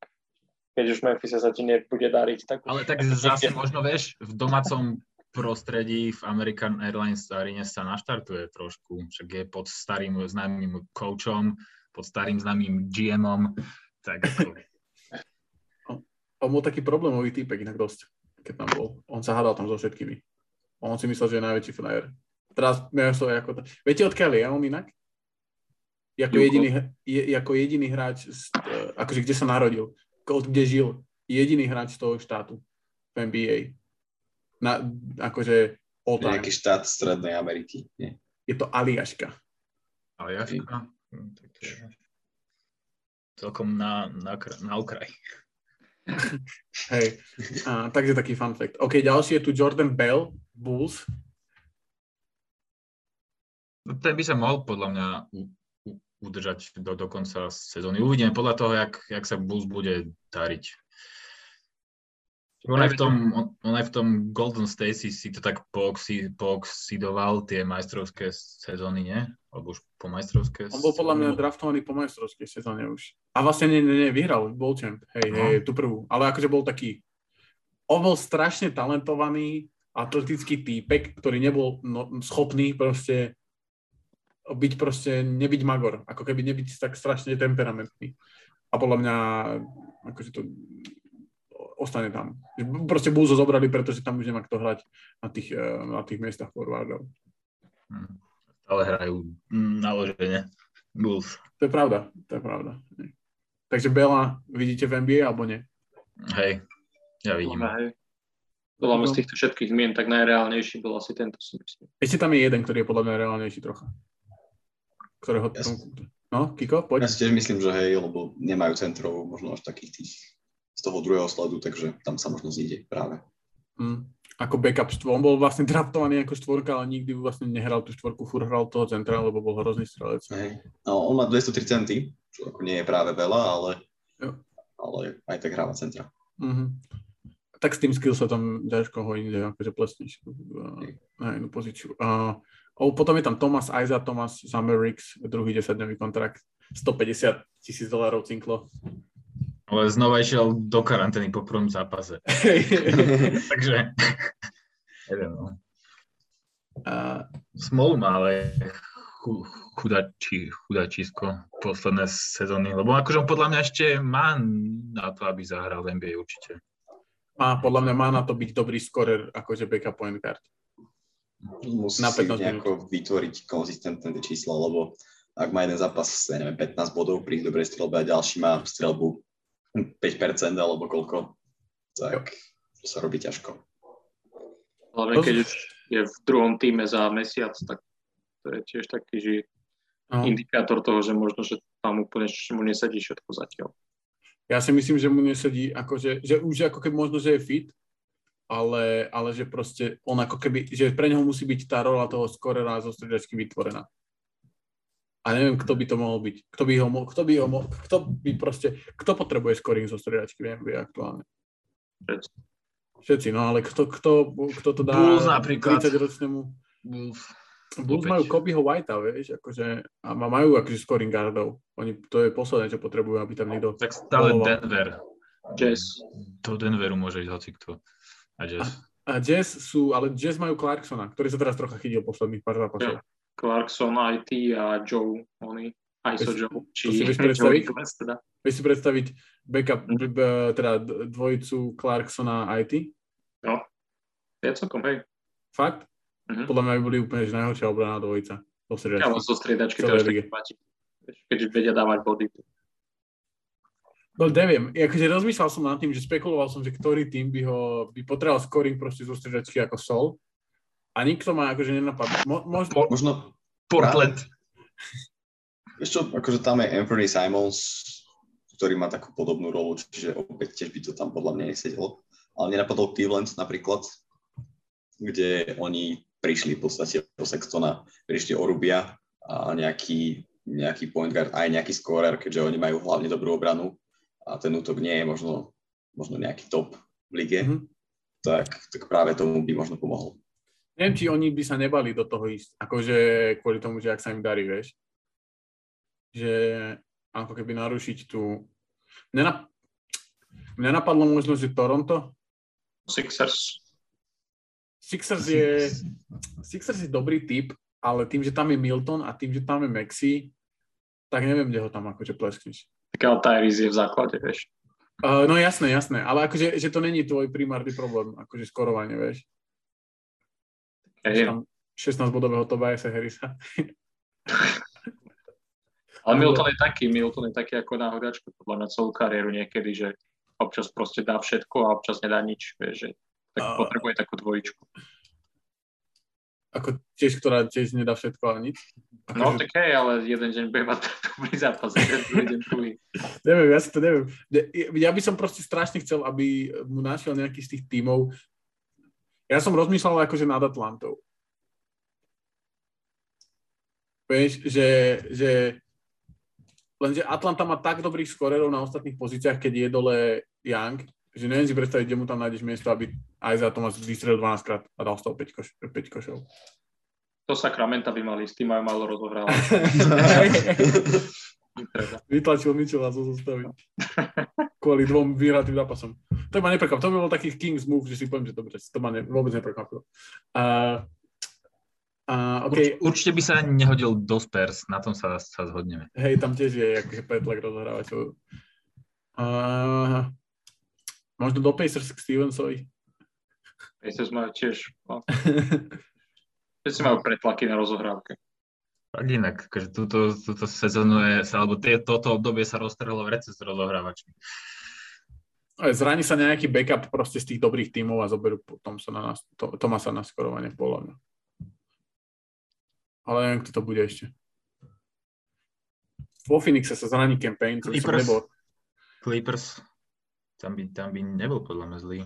keď už Memphis sa ti nebude dariť, tak už... Ale tak zase možno, vieš, v domácom prostredí v American Airlines Arene sa naštartuje trošku. Však je pod starým známym coachom, pod starým známym gé emom, tak... On bol taký problémový týpek, inak dosť. Keď tam bol. On sa hádal tam so všetkými. On si myslel, že je najväčší frajer. Teraz mňa je ako... Viete, odkiaľ je on inak? Jako jediný, je, ako jediný hráč, akože kde sa narodil, kde žil, jediný hráč z toho štátu v en bí ej. Na, akože all-time. Nejaký štát Strednej Ameriky. Nie. Je to Aliaška. Aliaška? Celkom na, na, na okraj. Hej, a, takže taký fun fact. OK, ďalší je tu Jordan Bell, Bulls. No, ten by sa mohol podľa mňa u, u, udržať do, do konca sezóny. Uvidíme podľa toho, jak, jak sa Bulls bude dariť. On aj v tom, on, on aj v tom Golden State si, si to tak pooxi, pooxidoval tie majstrovské sezóny, nie? Alebo už po majstrovské sezóny. On bol podľa mňa draftovaný po majstrovské sezóne už. A vlastne ne, ne, ne, vyhral, bol champ, hej, no. hej, tú prvú. Ale akože bol taký, on bol strašne talentovaný, atletický týpek, ktorý nebol no, schopný proste byť proste, nebyť magor. Ako keby nebyť tak strašne temperamentný. A podľa mňa, akože to... ostane tam. Proste Bulls ho zobrali, pretože tam už nemá kto hrať na tých, na tých miestach forwardov. Ale hrajú naloženie. Bulls. To je pravda, to je pravda. Takže Bela vidíte v en bí ej, alebo nie? Hej, ja vidím. Bola mu z týchto všetkých mien tak najreálnejší bol asi tento, si myslím. Ešte tam je jeden, ktorý je podľa mňa reálnejší trocha. Ktorého... Ja si... No, Kiko, poď. Ja si tiež myslím, že hej, lebo nemajú centrov možno až takých tých z toho druhého sladu, takže tam sa možno zíde práve. Mm. Ako backup, on bol vlastne draftovaný ako štvorka, ale nikdy vlastne nehral tú štvorku, furt hral toho centra, lebo bol hrozný strelec. Hej. No, on má dvestotridsať centimetrov, čo ako nie je práve veľa, ale, ale aj tak hráva centra. Mm-hmm. Tak s tým skill sa tam ťažko ho inde, akože plesníš na jednu pozíciu. A uh, oh, potom je tam Thomas, Isaiah Thomas, Summer Riggs, druhý desaťdňový kontrakt, stopäťdesiat tisíc dolárov cinklo. Ale znova išiel do karantény po prvom zápase. Takže... uh, Smolu má, ale chudačí, chudačísko posledné sezóny. Lebo akože on podľa mňa ešte má na to, aby zahral v en bí ej určite. Má, podľa mňa má na to byť dobrý skorer, akože backup point guard. Musí si nejako vytvoriť konzistentné čísla, lebo ak má jeden zápas, ja neviem, pätnásť bodov pri dobrej strelbe a ďalší má strelbu päť percent alebo koľko, tak to sa robí ťažko. Ale keď už je v druhom týme za mesiac, tak to je tiež taký, že indikátor toho, že možno, že tam úplne mu nesadí všetko zatiaľ. Ja si myslím, že mu nesadí, akože, že už ako keby možno, že je fit, ale, ale že proste on ako keby, že pre neho musí byť tá rola toho skorera zo stredačky vytvorená. A neviem, kto by to mohol byť. Kto by ho mohol, kto by ho mohol, kto by proste, kto potrebuje scoring zo striedačky v en bí ej aktuálne? Všetci. Všetci, no ale kto, kto, kto to dá Bulls napríklad. tridsaťročnému? Bulls. Bulls majú Kobeho Whitea, vieš, akože, a majú akože scoring guardov. Oni, to je posledné, čo potrebujú, aby tam niekto... Tak stále boloval. Denver. Jazz. Do Denveru môže ísť hocikto. A Jazz. A, a Jazz sú, ale Jazz majú Clarksona, ktorý sa teraz trocha chytil posledných pár zápasov. Yeah. Clarkson, í té a Joe, oni, í es o Joe. To si vieš predstaviť? Teda. Vieš si predstaviť backup, teda dvojicu Clarksona a í té? No, je celkom, hej. Fakt? Mm-hmm. Podľa mňa by boli úplne najhoršia obraná dvojica. Ja len zo striedačky to až také páči. Keďže vedia dávať body. No neviem, akože rozmýšľal som nad tým, že spekuloval som, že ktorý tým by ho by potreboval scoring proste zo striedačky ako Sol. A nikto ma akože nenapadlo. Mo- možno... možno Portland. Vieš čo, akože tam je Anthony Simons, ktorý má takú podobnú rolu, čiže opäť tiež by to tam podľa mňa nesedelo. Ale nenapadol Cleveland napríklad, kde oni prišli v podstate do Sextona, prišli o Rubia a nejaký, nejaký point guard, aj nejaký scorer, keďže oni majú hlavne dobrú obranu a ten útok nie je možno, možno nejaký top v lige, mm-hmm. tak, tak práve tomu by možno pomohol. Neviem, či oni by sa nebali do toho ísť, akože kvôli tomu, že ak sa im darí, vieš. Že ako keby narušiť tú... Mne, nap... Mne napadlo možno, že Toronto? Sixers. Sixers je... Sixers je dobrý typ, ale tým, že tam je Milton a tým, že tam je Maxi, tak neviem, kde ho tam akože pleskneš. Takého Tyrese je v základe, vieš. Uh, no jasné, jasné, ale akože že to není tvoj primárny problém, akože skorovanie, vieš. šestnásťbodového Tobiasa Harrisa. Ale Milton je taký, Milton je taký ako náhodačka podľa na celú kariéru niekedy, že občas proste dá všetko a občas nedá nič, vieš, že tak uh, potrebuje takú dvojičku. Ako tiež, ktorá tiež nedá všetko a nič? Ako no že... tak hej, ale jeden deň bude mať dobrý zápas, druhý deň druhý. Neviem, ja si to neviem. Ja by som proste strašne chcel, aby mu našiel nejaký z tých tímov. Ja som rozmýšľal akože nad Atlantou. Vieš, že, že... Lenže Atlanta má tak dobrých skorerov na ostatných pozíciách, keď je dole Young, že neviem si predstaviť, kde mu tam nájdeš miesto, aby Isaiah Thomas vystrelil dvanásťkrát a dal z toho päť košov. To Sacramento by mali, s tým aj málo rozohrávať. Vytlačil Mitchell a zo zostaviť. Kvôli dvom výhratým zápasom. To ma neprekvapilo. To by bol taký Kings move, že si poviem, že dobre, to ma ne, vôbec neprekvapilo. Uh, uh, okay. Urč, určite by sa nehodil do Spurs, na tom sa, sa zhodneme. Hej, tam tiež je akože petlak rozhrávačov. Uh, možno do Pacers k Stevensovi. Pacers majú tiež. Všetci majú pretlaky na rozohrávke. Fakt inak, že túto, túto sezónu je, alebo tie, toto obdobie sa roztrhlo v rece s rozohrávačmi. Zraní sa nejaký backup proste z tých dobrých tímov a zoberú potom sa na nás, to, Tomasa na skorovanie podľa mňa. Ale neviem, kto to bude ešte. Vo Phoenixe sa zraní campaign, ktorý som nebol. Clippers. Tam by, tam by nebol podľa mňa zlý.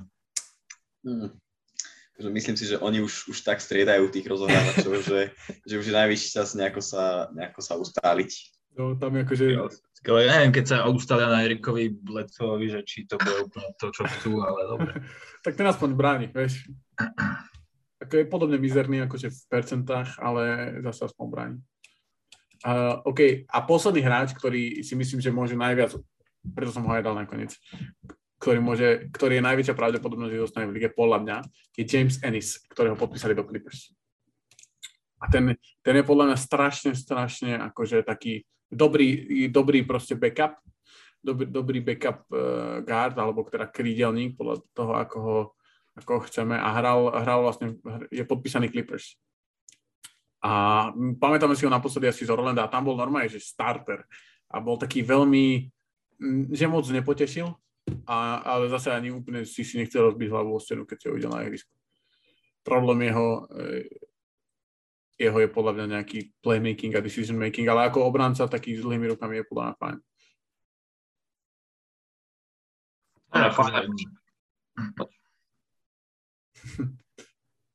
Hmm. Myslím si, že oni už, už tak striedajú tých rozohrávačov, že, že už je najvyšší čas nejako sa, nejako sa ustáliť. No, tam akože... Ja neviem, keď sa ustália na Erikovi Bledsovi, že či to bude úplne to, čo chcú, ale dobre. Tak ten aspoň bráni, vieš. Ako je podobne mizerný akože v percentách, ale zase aspoň bráni. Uh, OK, a posledný hráč, ktorý si myslím, že môže najviac, preto som ho aj dal nakoniec, ktorý, môže, ktorý je najväčšia pravdepodobnosť, že dostane v lige, podľa mňa, je James Ennis, ktorého podpísali do Clippers. A ten, ten je podľa mňa strašne, strašne akože taký Dobrý, dobrý proste backup, dobrý, dobrý backup uh, guard, alebo teda krídelník podľa toho, ako ho, ako ho chceme. A hral, hral vlastne, je podpísaný Clippers. A pamätáme si ho naposledy asi z Orlanda a tam bol normálne, že starter. A bol taký veľmi, že moc nepotešil, a, ale zase ani úplne si si nechcel rozbiť hlavu o stenu, keď si ho videl na ihrisku. Problém jeho... jeho je podľa mňa nejaký playmaking a decision making, ale ako obranca taký s dlhými rukami je podľa mňa fajn. No,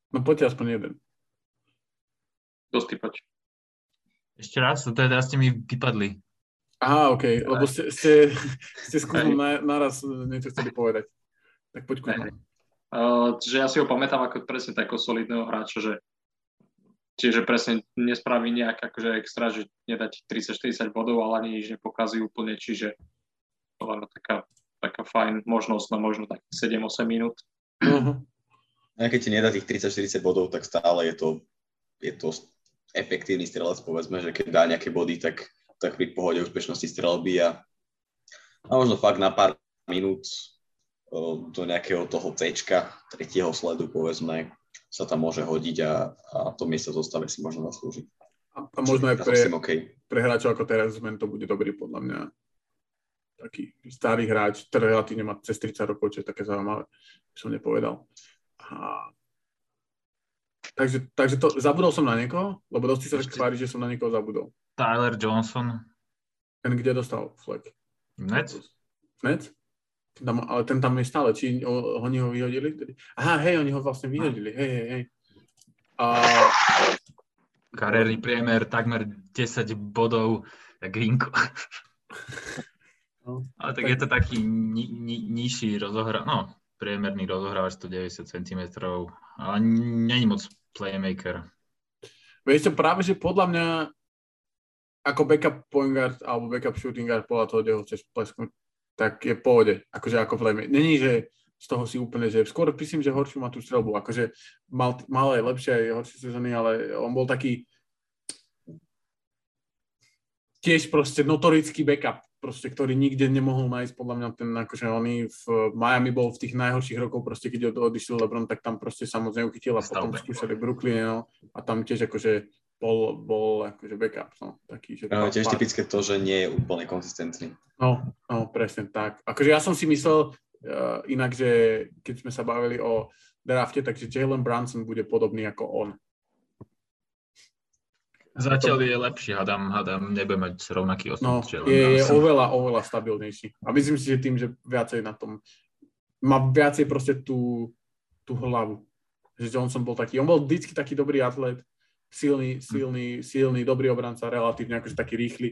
no poďte aspoň jeden. Dosti, poď. Ešte raz, to je teraz ste mi vypadli. Aha, OK, lebo ste, ste, ste s Kuzmom na, naraz niečo chceli povedať. Tak poď Kuzmom. Uh, že ja si ho pamätám ako presne takého solidného hráča, že čiže presne nespraví nejak akože extra, že nedá ti tridsať štyridsať bodov, ale ani nič nepokazí úplne, čiže to je taká, taká fajn možnosť na možno takých sedem osem minút. Uh-huh. A keď ti nedá tých tridsať štyridsať bodov, tak stále je to, je to efektívny strelec, povedzme, že keď dá nejaké body, tak, tak pri pohode úspešnosti strelby a, a možno fakt na pár minút do nejakého toho cečka, tretieho sledu, povedzme, sa tam môže hodiť a, a to miesto zostave si možno zaslúžiť. A možno aj pre, okay. pre hráčov ako teraz zmen to bude dobrý, podľa mňa. Taký starý hráč, ktorý relatívne má cez tridsať rokov, čo je také zaujímavé, som nepovedal. A... Takže, takže to, zabudol som na niekoho, lebo dosť sa tak chváli, že som na niekoho zabudol. Tyler Johnson. Ten kde dostal flag? Nec. Nec? Tam, ale ten tam je stále, či o, oni ho vyhodili? Aha, hej, oni ho vlastne vyhodili, hej, hej, hej. A... Kariérny priemer, takmer desať bodov, tak Grinko. No, ale tak, tak je to taký ni, ni, nižší rozohra, no, priemerný rozohrávač sto deväťdesiat centimetrov, ale není moc playmaker. Vieš čo, práve, že podľa mňa ako backup point guard alebo backup shooting guard podľa toho, kde ho chceš plesknúť, tak je v pohode, akože ako playmaker. Není, že z toho si úplne, že skôr myslím, že horšiu má tú strelbu, akože mal, mal aj lepšie, aj horšie sezóny, ale on bol taký tiež proste notorický backup, proste, ktorý nikde nemohol nájsť, podľa mňa ten, akože oný v Miami bol v tých najhorších rokov, proste keď odišiel LeBron, tak tam proste sa moc neuchytil a potom skúšali Brooklyn, no, a tam tiež akože bol, bol akože backup, no, taký, že... No, tiež typické to, že nie je úplne konzistentný. No, no, presne tak. Akože ja som si myslel uh, inak, že keď sme sa bavili o drafte, takže Jalen Brunson bude podobný ako on. Zatiaľ to... je lepší, hadám, hadám, nebude mať rovnaký osud. No, je, je oveľa, oveľa stabilnejší. A myslím si, že tým, že viacej na tom, má viacej proste tú, tú hlavu. Že on som bol taký, on bol vždycky taký dobrý atlet, silný, silný, silný, dobrý obranca, relatívne akože taký rýchly.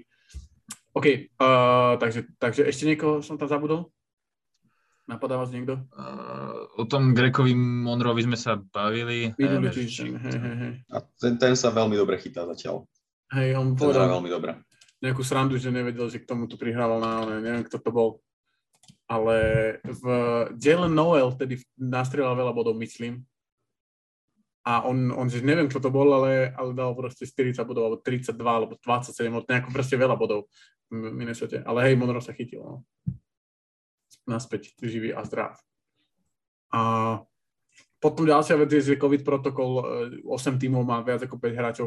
OK, uh, takže, takže ešte niekoho som tam zabudol? Napadá vás niekto? Uh, o tom Grekovi Monrovi sme sa bavili. Videli týždeň, hej, hej, hej. A ten, ten sa veľmi dobre chytá zatiaľ. Hej, on povedal veľmi dobre. Nejakú srandu, že nevedel, že k tomu tu prihrával na, ale neviem, kto to bol. Ale v Jalen Noel tedy nastrieľal veľa bodov, myslím. A on, on, že neviem, čo to bol, ale, ale dal proste štyridsať bodov, alebo tridsaťdva, alebo dvadsaťsedem, alebo nejako proste veľa bodov v Minnesote. Ale hej, Monroe sa chytil. No. Naspäť živý a zdrav. A Potom ďalšia vec je COVID protokol, osem tímov má viac ako päť hráčov,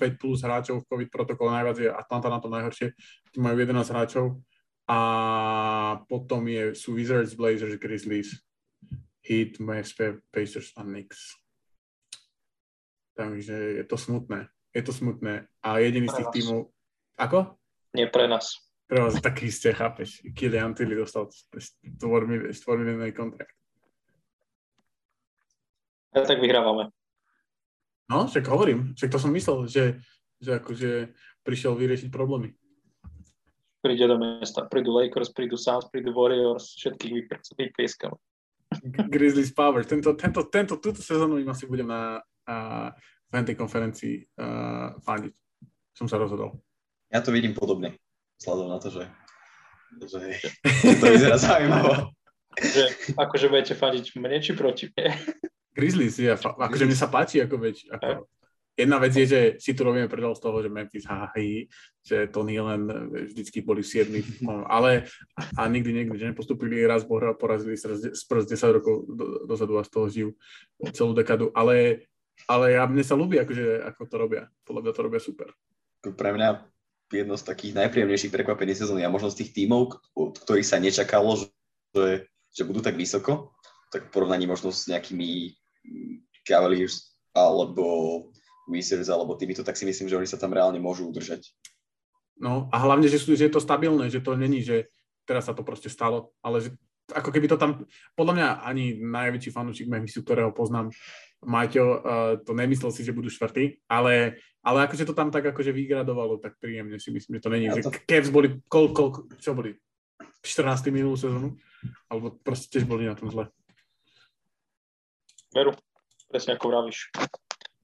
päť plus hráčov v COVID protokole, najviac je Atlanta na tom najhoršie, tí majú jedenásť hráčov a potom je, sú Wizards, Blazers, Grizzlies, Heat, em es pé, Pacers a Knicks. Takže je to smutné, je to smutné a jediný z tých tímov, ako? Nie pre nás. Pre vás taký ste, chápeš, Kylian Tilly dostal štvormiliónový kontrakt. Ja tak vyhrávame. No, však hovorím. Však to som myslel, že, že akože prišiel vyriešiť problémy. Príde do mesta. Prídu Lakers, prídu Suns, prídu Warriors, všetkých vypieskam. Grizzlies power. Tento, tento, tento, túto sezónu im asi budem na tej konferencii uh, fandiť. Som sa rozhodol. Ja to vidím podobne. Vzhľadom na to, že, že to vyzerá zaujímavo. Že, akože budete fandiť mne, či proti mne? Grizzlies, ja, akože mne sa páči, ako več, ako, jedna vec je, že si tu robíme predol z toho, že Memphis hájí, že to nie len vždycky boli siedmi, ale a nikdy niekde, že nepostupili, raz bohra porazili sprz desať rokov do, dozadu a z toho žijú celú dekadu, ale, ale ja, mne sa ľúbi, akože, ako to robia, podľa mňa to robia super. Pre mňa jedno z takých najpríjemnejších prekvapení sezóny a možno z tých tímov, od ktorých sa nečakalo, že, že budú tak vysoko, tak v porovnaní možno s nejakými Cavaliers alebo Wizards alebo týmito, tak si myslím, že oni sa tam reálne môžu udržať. No a hlavne, že, sú, že je to stabilné, že to není, že teraz sa to proste stalo, ale že, ako keby to tam, podľa mňa ani najväčší fanúčik Memphisu, ktorého poznám, Maťo, uh, to nemyslel si, že budú štvrtí, ale, ale akože to tam tak akože vygradovalo, tak príjemne si myslím, že to není, ja to... že Cavs boli, kol, kol, čo boli, štrnásti minulú sezónu, alebo proste tiež boli na tom zle. Veru, presne ako vravíš.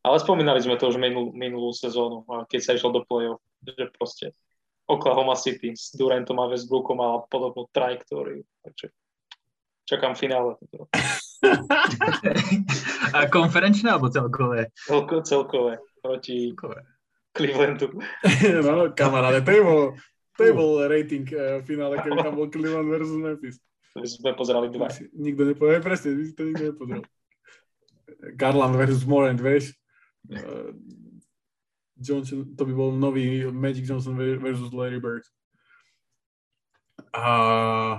Ale spomínali sme to už minul, minulú sezónu, keď sa išlo do play-off, že proste Oklahoma City s Durantom a Westbrookom mala podobnú trajektóriu, takže čakám finále. A konferenčné alebo celkové? Celko, celkové, proti celkové. Clevelandu. No, kamaráde, to je bol, to je bol rating uh, finále, keby tam bol Cleveland versus Memphis. To by sme pozerali dva. Nikto nepovedal, presne, by si to nikto nepovedal. Garland versus Morant, vieš? Uh, Johnson, to by bol nový Magic Johnson versus Larry Bird. Uh,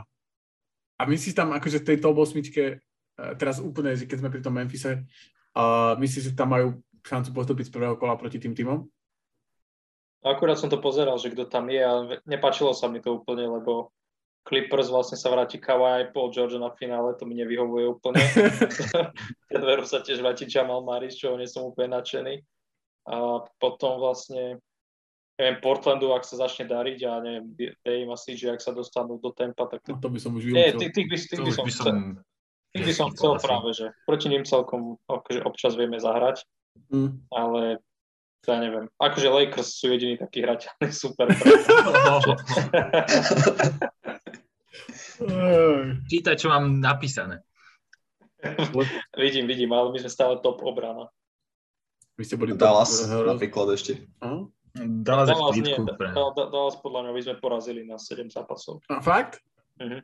a myslíš tam, akože v tej top osmičke, uh, teraz úplne, že keď sme pri tom Memphise, uh, myslíš, že tam majú šancu postupiť z prvého kola proti tým týmom? Akurát som to pozeral, že kto tam je, ale nepáčilo sa mi to úplne, lebo Clippers vlastne sa vráti Kawhi, Paul George na finále, to mi nevyhovuje úplne. Denveru sa tiež vráti Jamal Murray, z čoho nie som úplne nadšený. A potom vlastne, neviem, Portlandu, ak sa začne dariť, a neviem, dej im asi, že ak sa dostanú do tempa, tak... To, no, to by som už vyučil. Nie, tých by, tých by, som, by, som, tých by som chcel práve, že proti ním celkom akože občas vieme zahrať, mm. ale... Ja neviem. Akože Lakers sú jediní takí hrateľní super. Čítaj, čo mám napísané. vidím, vidím, ale my sme stále top obrana. Vy ste boli Dallas top... napríklad ešte. Uh-huh. Dallas, Dallas je v klidku. Dallas podľa mňa by sme porazili na sedem zápasov. A fakt? Uh-huh.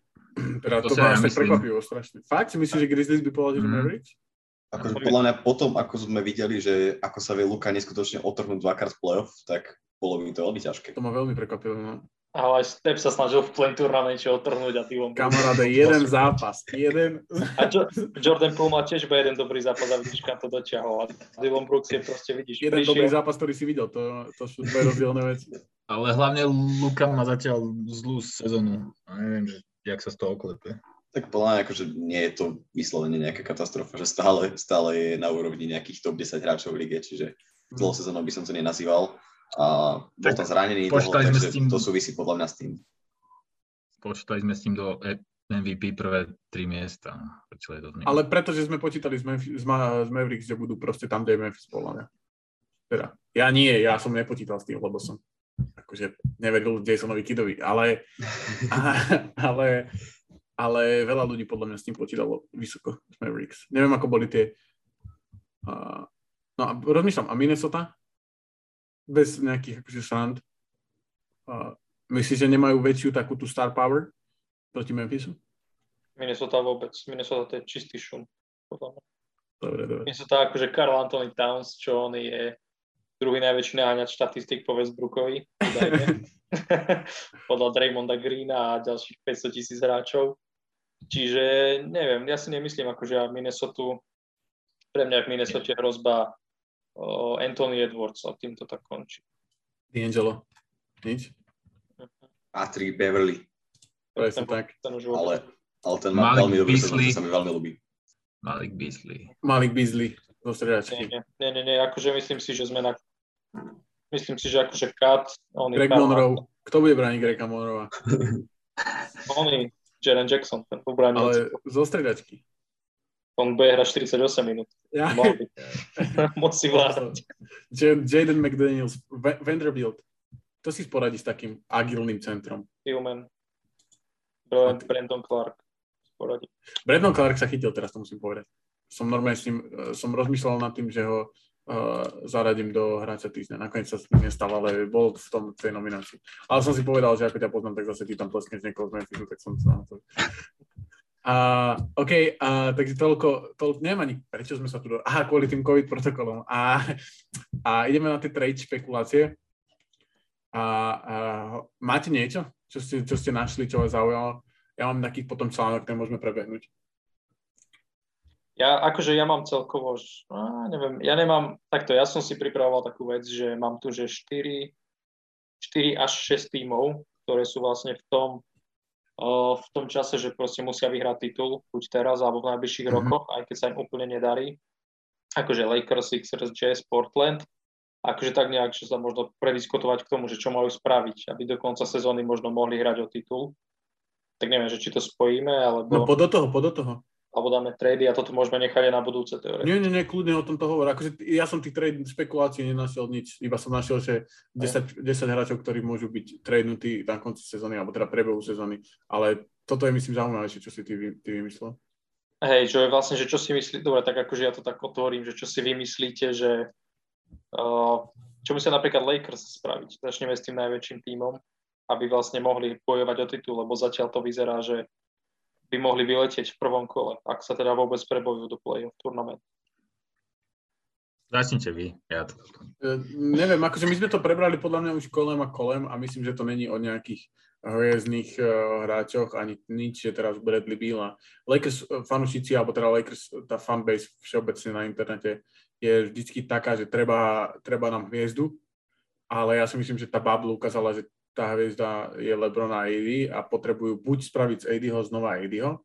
Teda to to ma asi prekvapilo strašne. Fakt? Si myslíš, že Grizzlies by porazili mm. Mavericks? Akože podľa mňa potom, ako sme videli, že ako sa vie Luka neskutočne otrhnúť dvakrát v play-off, tak bolo mi to veľmi ťažké. To ma veľmi prekvapilo, no. Ale aj Step sa snažil v play turnamente otrhnúť a tývom... Kamaráde, jeden zápas, jeden... A jo- Jordan Poole má tiež iba jeden dobrý zápas a vidíš, kam to doťahol. A Dylan Brooks je proste, vidíš, jeden prišiel... Jeden dobrý zápas, ktorý si videl, to, to sú dve rozdielne veci. Ale hlavne Luka má zatiaľ zlú sezónu. A neviem, že jak sa z toho oklepie. Tak podľa mňa akože nie je to vyslovene nejaká katastrofa, že stále, stále je na úrovni nejakých top desať hráčov v lige, čiže zlou sezónou by som to nenazýval a bol tam zranený, toho, takže tým, to súvisí podľa mňa s tým. Počítali sme s tým do em ví pí prvé tri miesta. Ale pretože sme počítali z, Memphis, z, Ma- z Mavericks, že budú proste tam, kde je Memphis, podľa mňa. Teda, ja nie, ja som nepočítal s tým, lebo som akože neveril Jasonovi Kidovi, ale... ale Ale veľa ľudí podľa mňa s tým počítalo vysoko z Mavericks. Neviem, ako boli tie... Uh, no a rozmýšľam, a Minnesota? Bez nejakých akože srand. Uh, myslíš, že nemajú väčšiu takú tú star power proti Memphisu? Minnesota vôbec. Minnesota to je čistý šum. Dobre, dobre. Myslím to akože Karl Anthony Towns, čo on je druhý najväčší naháňač štatistík po Westbrookovi. Podľa Draymonda Greena a ďalších päťsto tisíc hráčov. Čiže neviem, ja si nemyslím akože Minnesota, pre mňa v Minnesota je hrozba o Anthony Edwards a týmto tak končí. D'Angelo, nič? Patrick Beverly. Presne tak. Ten už ale, ale ten má veľmi dobrý sezón, to sa mi veľmi ľúbi. Malik Beasley. Malik Beasley, do stredačky. Nie, nie, nie, nie, akože myslím si, že sme na... Myslím si, že akože Kat... Greg Monroe. Kto bude brániť Grega Monroea? Oni, Jaren Jackson, ten ubránil. Ale zo stredačky. On bude hrať štyridsaťosem minút. Ja. Moc si vládať. Jaden McDaniels, Vanderbilt. To si sporadí s takým agilným centrom. Human. Brandon Clark. Poradiť. Brandon Clark sa chytil teraz, to musím povedať. Som normálne s ním, som rozmýšľal nad tým, že ho uh, zaradím do hráča týždňa. Nakoniec sa s tým nestal, ale bol v tom tej nominácii. Ale som si povedal, že ako ťa poznám, tak zase ti tam pleskneš niekoho z Memphisu, tak som sa na to... Uh, OK, uh, takže toľko, toľko, neviem ani, prečo sme sa tu do... Aha, kvôli tým COVID protokolom. A, a ideme na tie trade špekulácie. A, a, máte niečo, čo ste, čo ste našli, čo vás zaujalo? Ja mám taký potom článok, ktorý môžeme prebehnúť. Ja akože ja mám celkovo, á, neviem, ja nemám, takto ja som si pripravoval takú vec, že mám tu, že štyri, štyri až šesť tímov, ktoré sú vlastne v tom, o, v tom čase, že proste musia vyhrať titul, buď teraz, alebo v najbližších mm-hmm. rokoch, aj keď sa im úplne nedarí. Akože Lakers, Sixers, Jazz, Portland. Akože tak nejak, že sa možno prediskutovať k tomu, že čo majú spraviť, aby do konca sezóny možno mohli hrať o titul. Tak neviem, že či to spojíme, alebo... No poď do toho, poď do toho. Alebo dáme trady a toto môžeme nechať na budúce teórie. Nie, nie, nie, kľudne o tom to hovor. Akože ja som tých trade špekulácií nenašiel nič, iba som našiel, že desať, desať hráčov, ktorí môžu byť tradenutí na konci sezóny, alebo teda prebehu sezóny. Ale toto je, myslím, zaujímavejšie, čo si ty, ty vymyslel. Hej, čo je vlastne, že čo si myslíte... Dobre, tak akože ja to tak otvorím, že čo si vymyslíte, že... Uh, čo musia napríklad Lakers spraviť? Začneme s tým najväčším tímom, aby vlastne mohli bojovať o titul, lebo zatiaľ to vyzerá, že by mohli vyletieť v prvom kole, ak sa teda vôbec prebojujú do play-off turnament. Začnite vy. Ja to... E, neviem, akože my sme to prebrali podľa mňa už kolem a kolem a myslím, že to není o nejakých hviezdnych uh, hráčoch ani nič, že teraz Bradley Beal. Lakers fanúšici, alebo teda Lakers, tá fanbase všeobecne na internete je vždycky taká, že treba, treba nám hviezdu, ale ja si myslím, že tá bubble ukázala, že tá hviezda je LeBron a á dé a potrebujú buď spraviť z á dého znova á dého,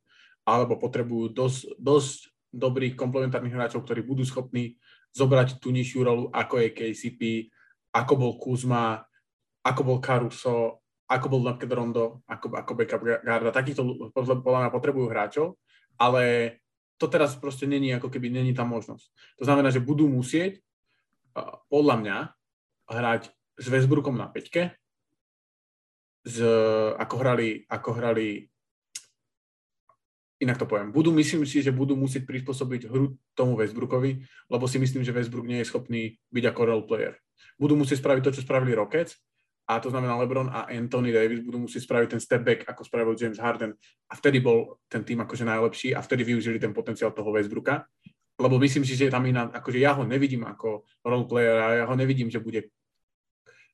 alebo potrebujú dosť, dosť dobrých komplementárnych hráčov, ktorí budú schopní zobrať tú nižšiu rolu, ako je ká cé pé, ako bol Kuzma, ako bol Caruso, ako bol napríklad Rondo, ako, ako backup garda. Takýchto podľa mňa potrebujú hráčov, ale to teraz proste není, ako keby není tá možnosť. To znamená, že budú musieť podľa mňa hrať s Westbrookom na päťke, Z, ako hrali, ako hrali, inak to poviem, budú, myslím si, že budú musieť prispôsobiť hru tomu Westbrookovi, lebo si myslím, že Westbrook nie je schopný byť ako role player. Budú musieť spraviť to, čo spravili Rockets, a to znamená LeBron a Anthony Davis budú musieť spraviť ten step back, ako spravil James Harden, a vtedy bol ten tým akože najlepší a vtedy využili ten potenciál toho Westbrooka, lebo myslím si, že tam iná, akože ja ho nevidím ako role player a ja ho nevidím, že bude.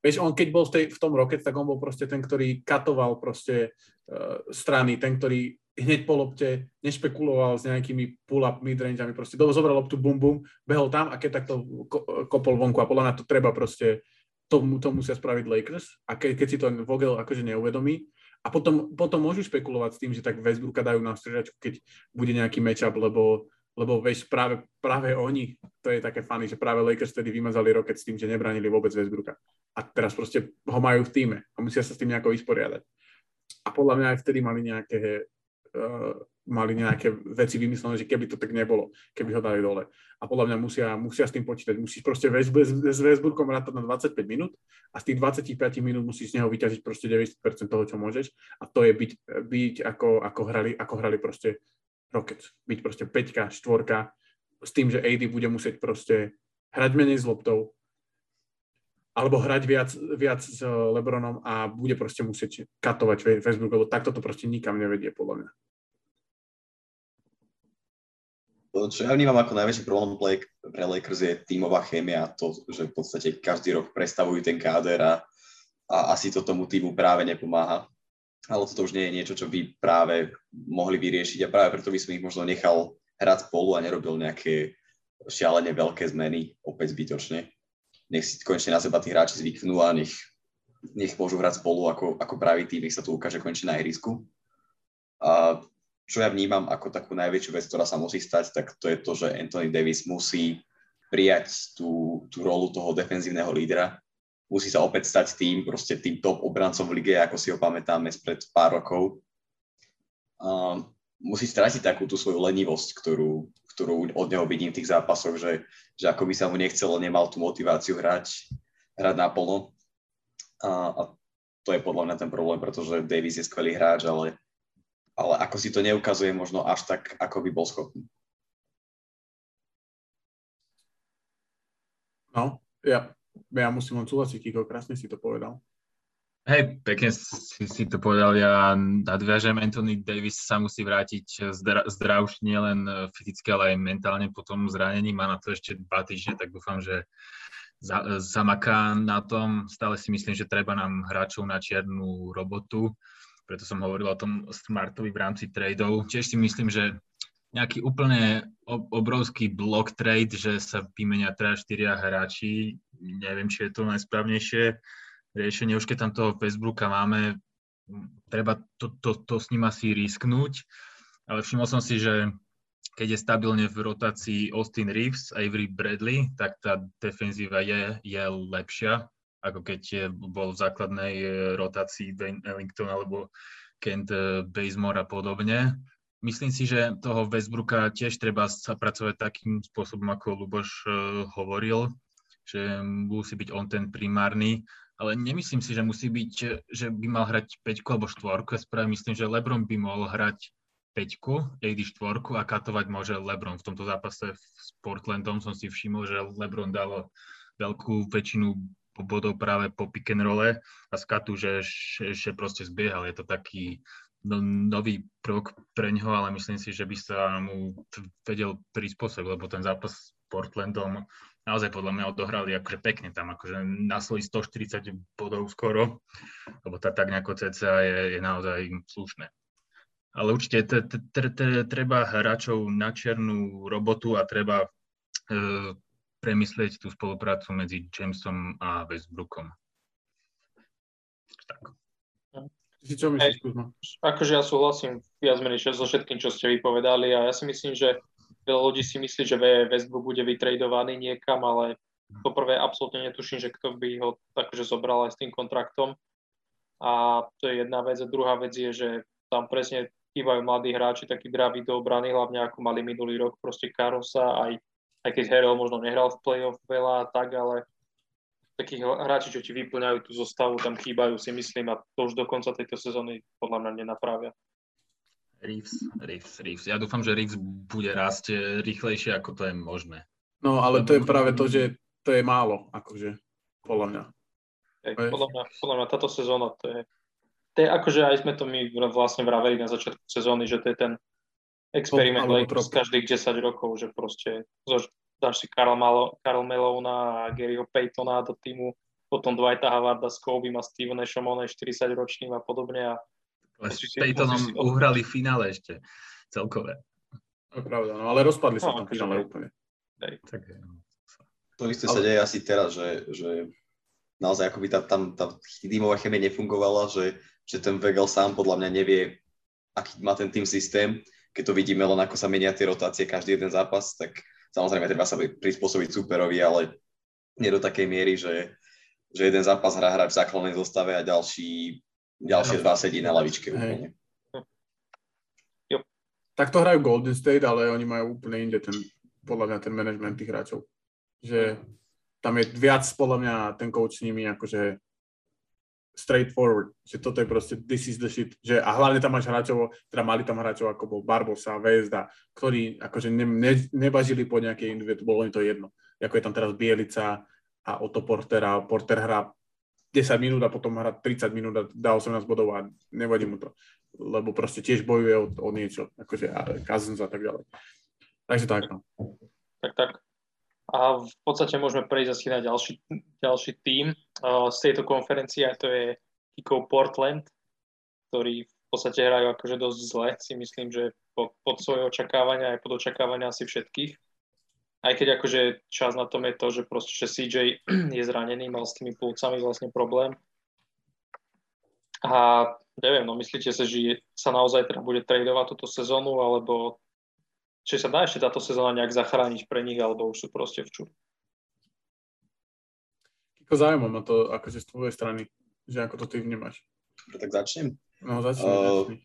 Vieš, on keď bol v, tej, v tom Rockets, tak on bol proste ten, ktorý katoval proste uh, strany, ten, ktorý hneď po lopte nešpekuloval s nejakými pull-up midrangeami, proste zobral loptu, bum, bum, behol tam a keď takto ko- kopol vonku a podľa mňa to treba proste, to, to musia spraviť Lakers a ke, keď si to Vogel akože neuvedomí a potom, potom môžu špekulovať s tým, že tak Westbrooka dajú na stredačku, keď bude nejaký matchup, lebo lebo vieš, práve, práve oni, to je také funny, že práve Lakers vtedy vymazali Rocket s tým, že nebránili vôbec Westbrooka. A teraz proste ho majú v tíme a musia sa s tým nejako vysporiadať. A podľa mňa aj vtedy mali nejaké, uh, mali nejaké veci vymyslené, že keby to tak nebolo, keby ho dali dole. A podľa mňa musia, musia s tým počítať. Musíš proste West, s Westbrookom rátať na dvadsaťpäť minút a z tých dvadsaťpäť minút musíš z neho vyťažiť proste deväťdesiat percent toho, čo môžeš. A to je byť, byť ako, ako, hrali, ako hrali proste Rockets. Byť proste päťka, štvorka, s tým, že á dé bude musieť proste hrať menej s loptou, alebo hrať viac, viac s LeBronom a bude proste musieť katovať Westbrook, lebo takto to proste nikam nevedie, podľa mňa. čo ja vnímam ako najväčší problém pre Lakers je tímová chémia, to, že v podstate každý rok prestavujú ten káder a, a asi to tomu tímu práve nepomáha. Ale toto už nie je niečo, čo by práve mohli vyriešiť a práve preto by som ich možno nechal hrať spolu a nerobil nejaké šialene veľké zmeny, opäť zbytočne. Nech si konečne na seba tí hráči zvyknú a nech, nech môžu hrať spolu ako, ako pravý tým, nech sa to ukáže konečne na ihrisku. A čo ja vnímam ako takú najväčšiu vec, ktorá sa musí stať, tak to je to, že Anthony Davis musí prijať tú, tú rolu toho defenzívneho lídera. Musí sa opäť stať tým, proste tým top obrancom v lige, ako si ho pamätáme spred pár rokov. Um, musí stratiť takú tú svoju lenivosť, ktorú, ktorú od neho vidím v tých zápasoch, že, že ako by sa mu nechcelo, nemal tú motiváciu hrať, hrať naplno. A, a to je podľa mňa ten problém, pretože Davis je skvelý hráč, ale ale ako si to neukazuje možno až tak, ako by bol schopný. No, ja, ja musím len súhlasiť, Kiko, krásne si to povedal. Hej, pekne si, si to povedal, ja nadviažem, Anthony Davis sa musí vrátiť zdra, zdrav už nielen fyzicky, ale aj mentálne po tom zranení, má na to ešte dva týždne, tak dúfam, že za, zamaká na tom. Stále si myslím, že treba nám hráčov na čiernu robotu. Preto som hovoril o tom Smartovi v rámci tradeov. Tiež si myslím, že nejaký úplne obrovský block trade, že sa vymenia tri štyri hráči, neviem, či je to najsprávnejšie riešenie. Už keď tam toho Westbrooka máme, treba to, to, to s ním asi risknúť. Ale všimol som si, že keď je stabilne v rotácii Austin Reeves a Avery Bradley, tak tá defenzíva je, je lepšia, ako keď bol v základnej rotácii Ben Ellington alebo Kent Bazemore a podobne. Myslím si, že toho Westbrooka tiež treba sa pracovať takým spôsobom, ako Luboš hovoril, že musí byť on ten primárny, ale nemyslím si, že musí byť, že by mal hrať päťku alebo štvorku. Správe myslím, že LeBron by mohol hrať päťku, á dé štvorku a katovať môže LeBron. V tomto zápase s Portlandom som si všimol, že LeBron dal veľkú väčšinu bodov práve po pick and rolle a skatu, že, že proste zbiehal. Je to taký no, nový prvok pre ňoho, ale myslím si, že by sa mu vedel prispôsobiť, lebo ten zápas s Portlandom naozaj podľa mňa odohrali akože pekne tam, akože na svoji stoštyridsať bodov skoro, lebo tá tak nejako cca je, je naozaj slušné. Ale určite treba hráčov na čiernu robotu a treba premyslieť tú spoluprácu medzi Jamesom a Westbrookom. Tak. Hey, akože ja súhlasím viac menej so všetkým, čo ste vypovedali a ja si myslím, že veľa ľudí si myslí, že Westbrook bude vytradovaný niekam, ale poprvé absolútne netuším, že kto by ho akože zobral aj s tým kontraktom. A to je jedna vec. A druhá vec je, že tam presne chýbajú mladí hráči, takí draví do obrany, hlavne ako mali minulý rok, proste Carusa aj aj keď Herol možno nehral v play-off veľa a tak, ale takých hráči, čo ti vyplňajú tú zostavu, tam chýbajú, si myslím, a to už do konca tejto sezóny podľa mňa nenapravia. Reeves, Reeves, Reeves. Ja dúfam, že Reeves bude rásť rýchlejšie, ako to je možné. No, ale to je práve to, že to je málo, akože, podľa mňa. Ej, podľa mňa, podľa mňa táto sezóna, to je, to je akože aj sme to my vlastne vraveli na začiatku sezóny, že to je ten experiment Lakers každých desať rokov, že proste dáš si Karl Malo, Karl Melona a Garyho Paytona do týmu, potom Dwighta Havarda s Kobym a Steven Nashom, štyridsaťročným a podobne. A ale s Paytonom uhrali v finále ešte celkové. To je pravda, no, ale rozpadli no, sa tam v finále úplne. To isté sa deje asi teraz, že, že naozaj akoby tá, tam tá tímová chemia nefungovala, že, že ten Vegel sám podľa mňa nevie, aký má ten tým systém. Keď to vidíme len ako sa menia tie rotácie každý jeden zápas, tak samozrejme treba sa prispôsobiť súperovi, ale nie do takej miery, že, že jeden zápas hrá hráč v základnej zostave a ďalší, ďalšie dva sedí na lavičke. Úplne. Hm. Tak to hrajú Golden State, ale oni majú úplne inde ten, podľa mňa ten management tých hráčov. Že tam je viac podľa mňa ten coach s nimi akože straightforward, že toto je proste this is the shit, že a hlavne tam máš hráčov, teda mali tam hráčov ako bol Barbosa, Vezda, ktorí akože ne, ne, nebažili po nejakej individu, bolo im to jedno, ako je tam teraz Bielica a Otto Portera, Porter hrá desať minút a potom hrá tridsať minút a dá osemnásť bodov a nevadí mu to, lebo proste tiež bojuje o, o niečo, akože a Cousins a tak ďalej. Takže tak. No. Tak, tak. A v podstate môžeme prejsť asi na ďalší, ďalší tím uh, z tejto konferencie, a to je Kiko Portland, ktorý v podstate hrajú akože dosť zle, si myslím, že pod, pod svoje očakávania aj pod očakávania asi všetkých. Aj keď akože čas na tom je to, že proste že cé jé je zranený, mal s tými pľúcami vlastne problém. A neviem, no myslíte sa, že sa naozaj teda bude tradovať túto sezónu, alebo či sa dá ešte táto sezóna nejak zachrániť pre nich, alebo už sú proste v čur? Kiko, zaujímavé ma to akože z tvojej strany, že ako to ty vnímaš. Tak začnem? No, začnem, uh... začnem.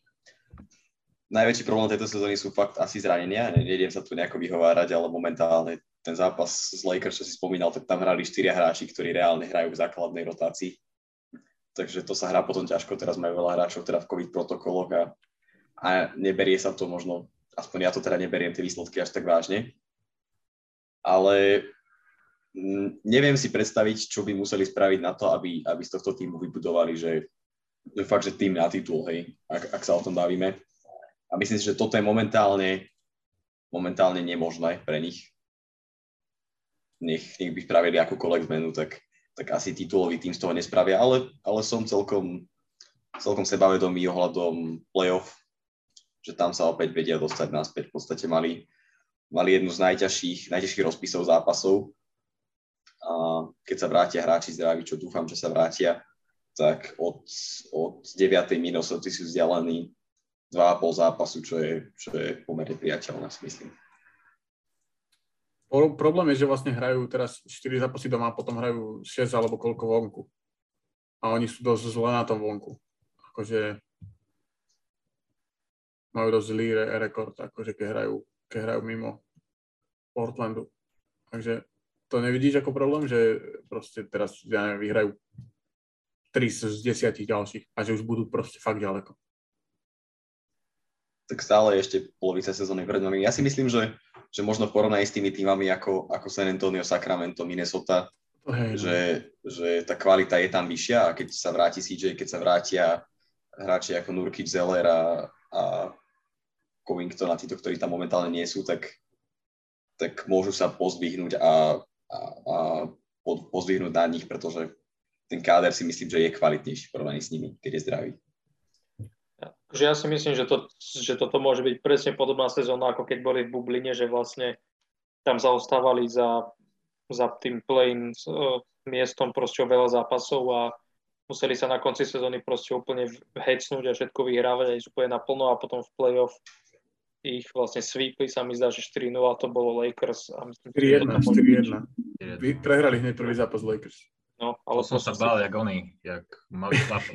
Najväčší problém tejto sezóny sú fakt asi zranenia. Nejdem sa tu nejako vyhovárať, ale momentálne ten zápas z Lakers, čo si spomínal, tak tam hrali štyria hráči, ktorí reálne hrajú v základnej rotácii. Takže to sa hrá potom ťažko. Teraz majú veľa hráčov teda v COVID protokoloch a, a neberie sa to možno, aspoň ja to teda neberiem tie výsledky až tak vážne. Ale m, neviem si predstaviť, čo by museli spraviť na to, aby, aby z tohto týmu vybudovali, že, že fakt, že tým na titul, hej, ak, ak sa o tom bavíme. A myslím si, že toto je momentálne, momentálne nemožné pre nich. Nech, nech by spravili akúkoľvek zmenu, tak, tak asi titulový tým z toho nespravia. Ale, ale som celkom, celkom sebavedomý ohľadom playoff, že tam sa opäť vedia dostať naspäť. V podstate mali, mali jednu z najťažších, najťažších rozpisov zápasov. A keď sa vrátia hráči zdraví, čo dúfam, že sa vrátia, tak od, od deviatej minúty sú vzdialení dva a pol zápasu, čo je, čo je pomerne priateľné, si myslím. Problém je, že vlastne hrajú teraz štyri zápasy doma a potom hrajú šesť alebo koľko vonku. A oni sú dosť zle na tom vonku. Akože majú dosť zlý re- rekord, akože keď hrajú, keď hrajú mimo Portlandu. Takže to nevidíš ako problém, že proste teraz ja neviem, vyhrajú tri z desiatich ďalších a že už budú proste fakt ďaleko. Tak stále ešte polovica sezóny pred nami. Ja si myslím, že, že možno v porovnaní s tými týmami ako, ako San Antonio, Sacramento, Minnesota, okay, že, že tá kvalita je tam vyššia a keď sa vráti cé jé, keď sa vrátia hráči ako Nurkic, Zeller a, a Covington a títo, ktorí tam momentálne nie sú, tak, tak môžu sa pozdvihnúť a, a, a pozdvihnúť na nich, pretože ten káder si myslím, že je kvalitnejší v porovnaní s nimi, keď je zdravý. Takže ja si myslím, že, to, že toto môže byť presne podobná sezóna, ako keď boli v bubline, že vlastne tam zaostávali za, za tým play-in uh, miestom proste veľa zápasov a museli sa na konci sezóny proste úplne hecnúť a všetko vyhrávať aj úplne naplno a potom v play-off ich vlastne sweepli, sa mi zdá, že štyri nula to bolo Lakers. A myslím, tri jedna, Vy prehrali hneď prvý zápas Lakers. No, ale som sa bál, jak oni, jak mali zápas.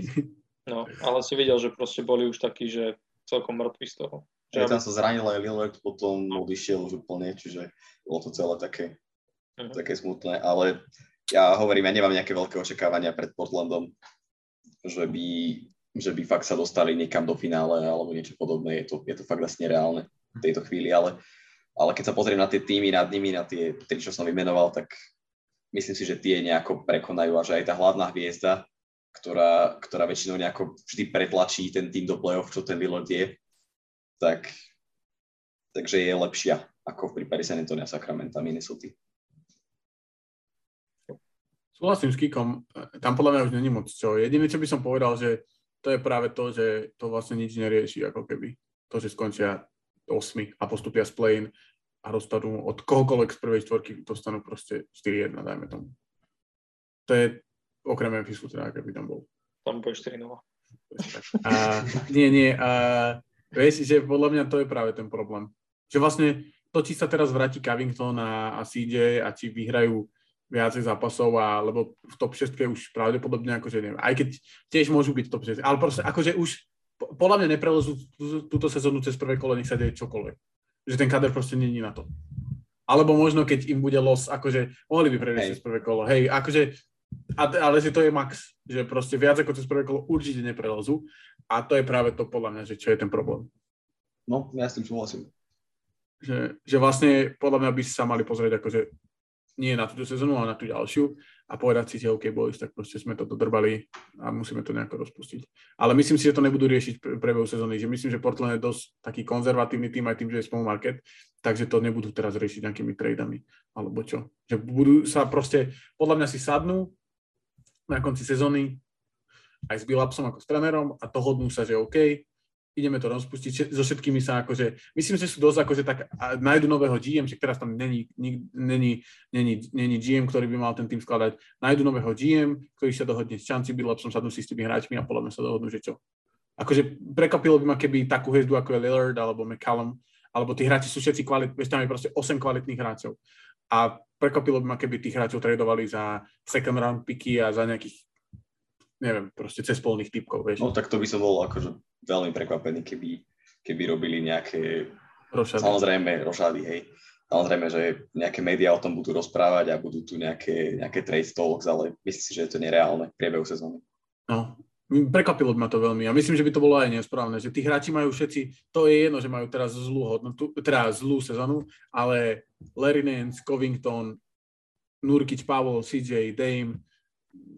No, ale si videl, že proste boli už takí, že celkom mŕtvi z toho. Že tam sa zranil aj Lillard, potom odišiel už úplne, čiže bolo to celé také, uh-huh. také smutné. Ale ja hovorím, ja nemám nejaké veľké očakávania pred Portlandom, že by, že by fakt sa dostali niekam do finále alebo niečo podobné. Je to, je to fakt vlastne reálne v tejto chvíli, ale, ale keď sa pozriem na tie týmy nad nimi, na tie tri, čo som vymenoval, tak myslím si, že tie nejako prekonajú a že aj tá hlavná hviezda, Ktorá, ktorá väčšinou nejako vždy pretlačí ten tým do play-off, čo ten Lillard je, tak, takže je lepšia ako v prípade San Antonia, Sacramento, Minnesota. Súhlasím s Kikom, tam podľa mňa už není moc čo. Jediné, čo by som povedal, že to je práve to, že to vlastne nič nerieši, ako keby to, že skončia osmi a postupia z play-in a dostanú od kohokoľvek z prvej štvorky, dostanú proste štyri jedna, dajme tomu. To je okrem Memphisu, teda aké by tam bol. Tam bude štyri nula. A, nie, nie. A, vieš, že podľa mňa to je práve ten problém. Že vlastne to, či sa teraz vráti Covington a, a cé jé a či vyhrajú viacej zápasov, a, lebo v top šesť už pravdepodobne, akože neviem, aj keď tiež môžu byť v top šesť, ale proste akože už podľa mňa neprelezú túto sezónu cez prvé kolo, nech sa deje čokoľvek. Že ten kader proste není na to. Alebo možno, keď im bude los, akože mohli by preliezť cez prvé kolo. Hej, akože A, ale že to je max, že proste viac ako cez prvé kolo určite neprelezú a to je práve to podľa mňa, že čo je ten problém. No, ja s tým súhlasím. Že, že vlastne podľa mňa by sa mali pozrieť akože nie na túto sezónu, ale na tú ďalšiu a povedať si, že OK boys, tak proste sme to dodrbali a musíme to nejako rozpustiť. Ale myslím si, že to nebudú riešiť v priebehu sezóny, že myslím, že Portland je dosť taký konzervatívny tým aj tým, že je small market, takže to nebudú teraz riešiť nejakými tradami alebo čo. Že budú sa proste, podľa mňa si sadnú na konci sezóny aj s Billupsom ako s trénerom a dohodnú sa, že OK, ideme to rozpustiť, so všetkými sa akože, myslím, že sú dosť akože tak, nájdu nového gé em, že teraz tam není, není, není, není gé em, ktorý by mal ten tým skladať, nájdu nového gé em, ktorý sa dohodne s Chanci Billupsom, sadnú si s tými hráčmi a podľa mňa sa dohodnú, že čo. Akože prekvapilo by ma, keby takú hviezdu ako je Lillard alebo McCallum, alebo tí hráči sú všetci kvalitní, ešte tam je proste osem kvalitných hráčov. A prekvapilo by ma, keby tých hráčov tradovali za second round picky a za nejakých neviem, proste cez polných typkov, vieš. No tak to by som bol akože veľmi prekvapený, keby, keby robili nejaké rošady. Samozrejme, rošady, hej. Samozrejme, že nejaké médiá o tom budú rozprávať a budú tu nejaké, nejaké trade talks, ale myslím si, že je to nereálne v priebehu sezóny. No, prekvapilo by ma to veľmi a myslím, že by to bolo aj nesprávne, že tí hráči majú všetci, to je jedno, že majú teraz zlú hodnotu, teraz zlú sezónu, ale Larry Nance, Covington, Nurkic, Powell, cé jé, Dame,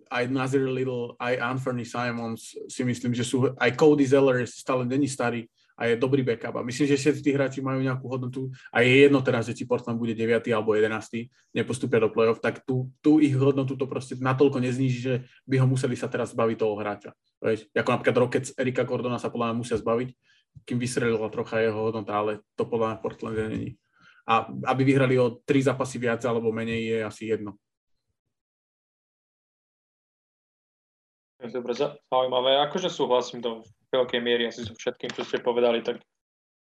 aj Nazir Little, aj Anthony Simons si myslím, že sú, aj Cody Zeller je stále není starý a je dobrý backup. A myslím, že všetci tí hráči majú nejakú hodnotu a je jedno teraz, že či Portland bude deviaty alebo jedenásty, nepostupia do playoff, tak tú, tú ich hodnotu to proste natoľko nezníži, že by ho museli sa teraz zbaviť toho hráča. Veď, ako napríklad Rockets Erika Gordona sa podľa mňa musia zbaviť, kým vystrelila trocha jeho hodnota, ale to podľa mňa Portland není. A aby vyhrali o tri zápasy viac alebo menej je asi jedno. Dobre, zaujímavé. Akože súhlasím do veľkej miery asi so všetkým, čo ste povedali, tak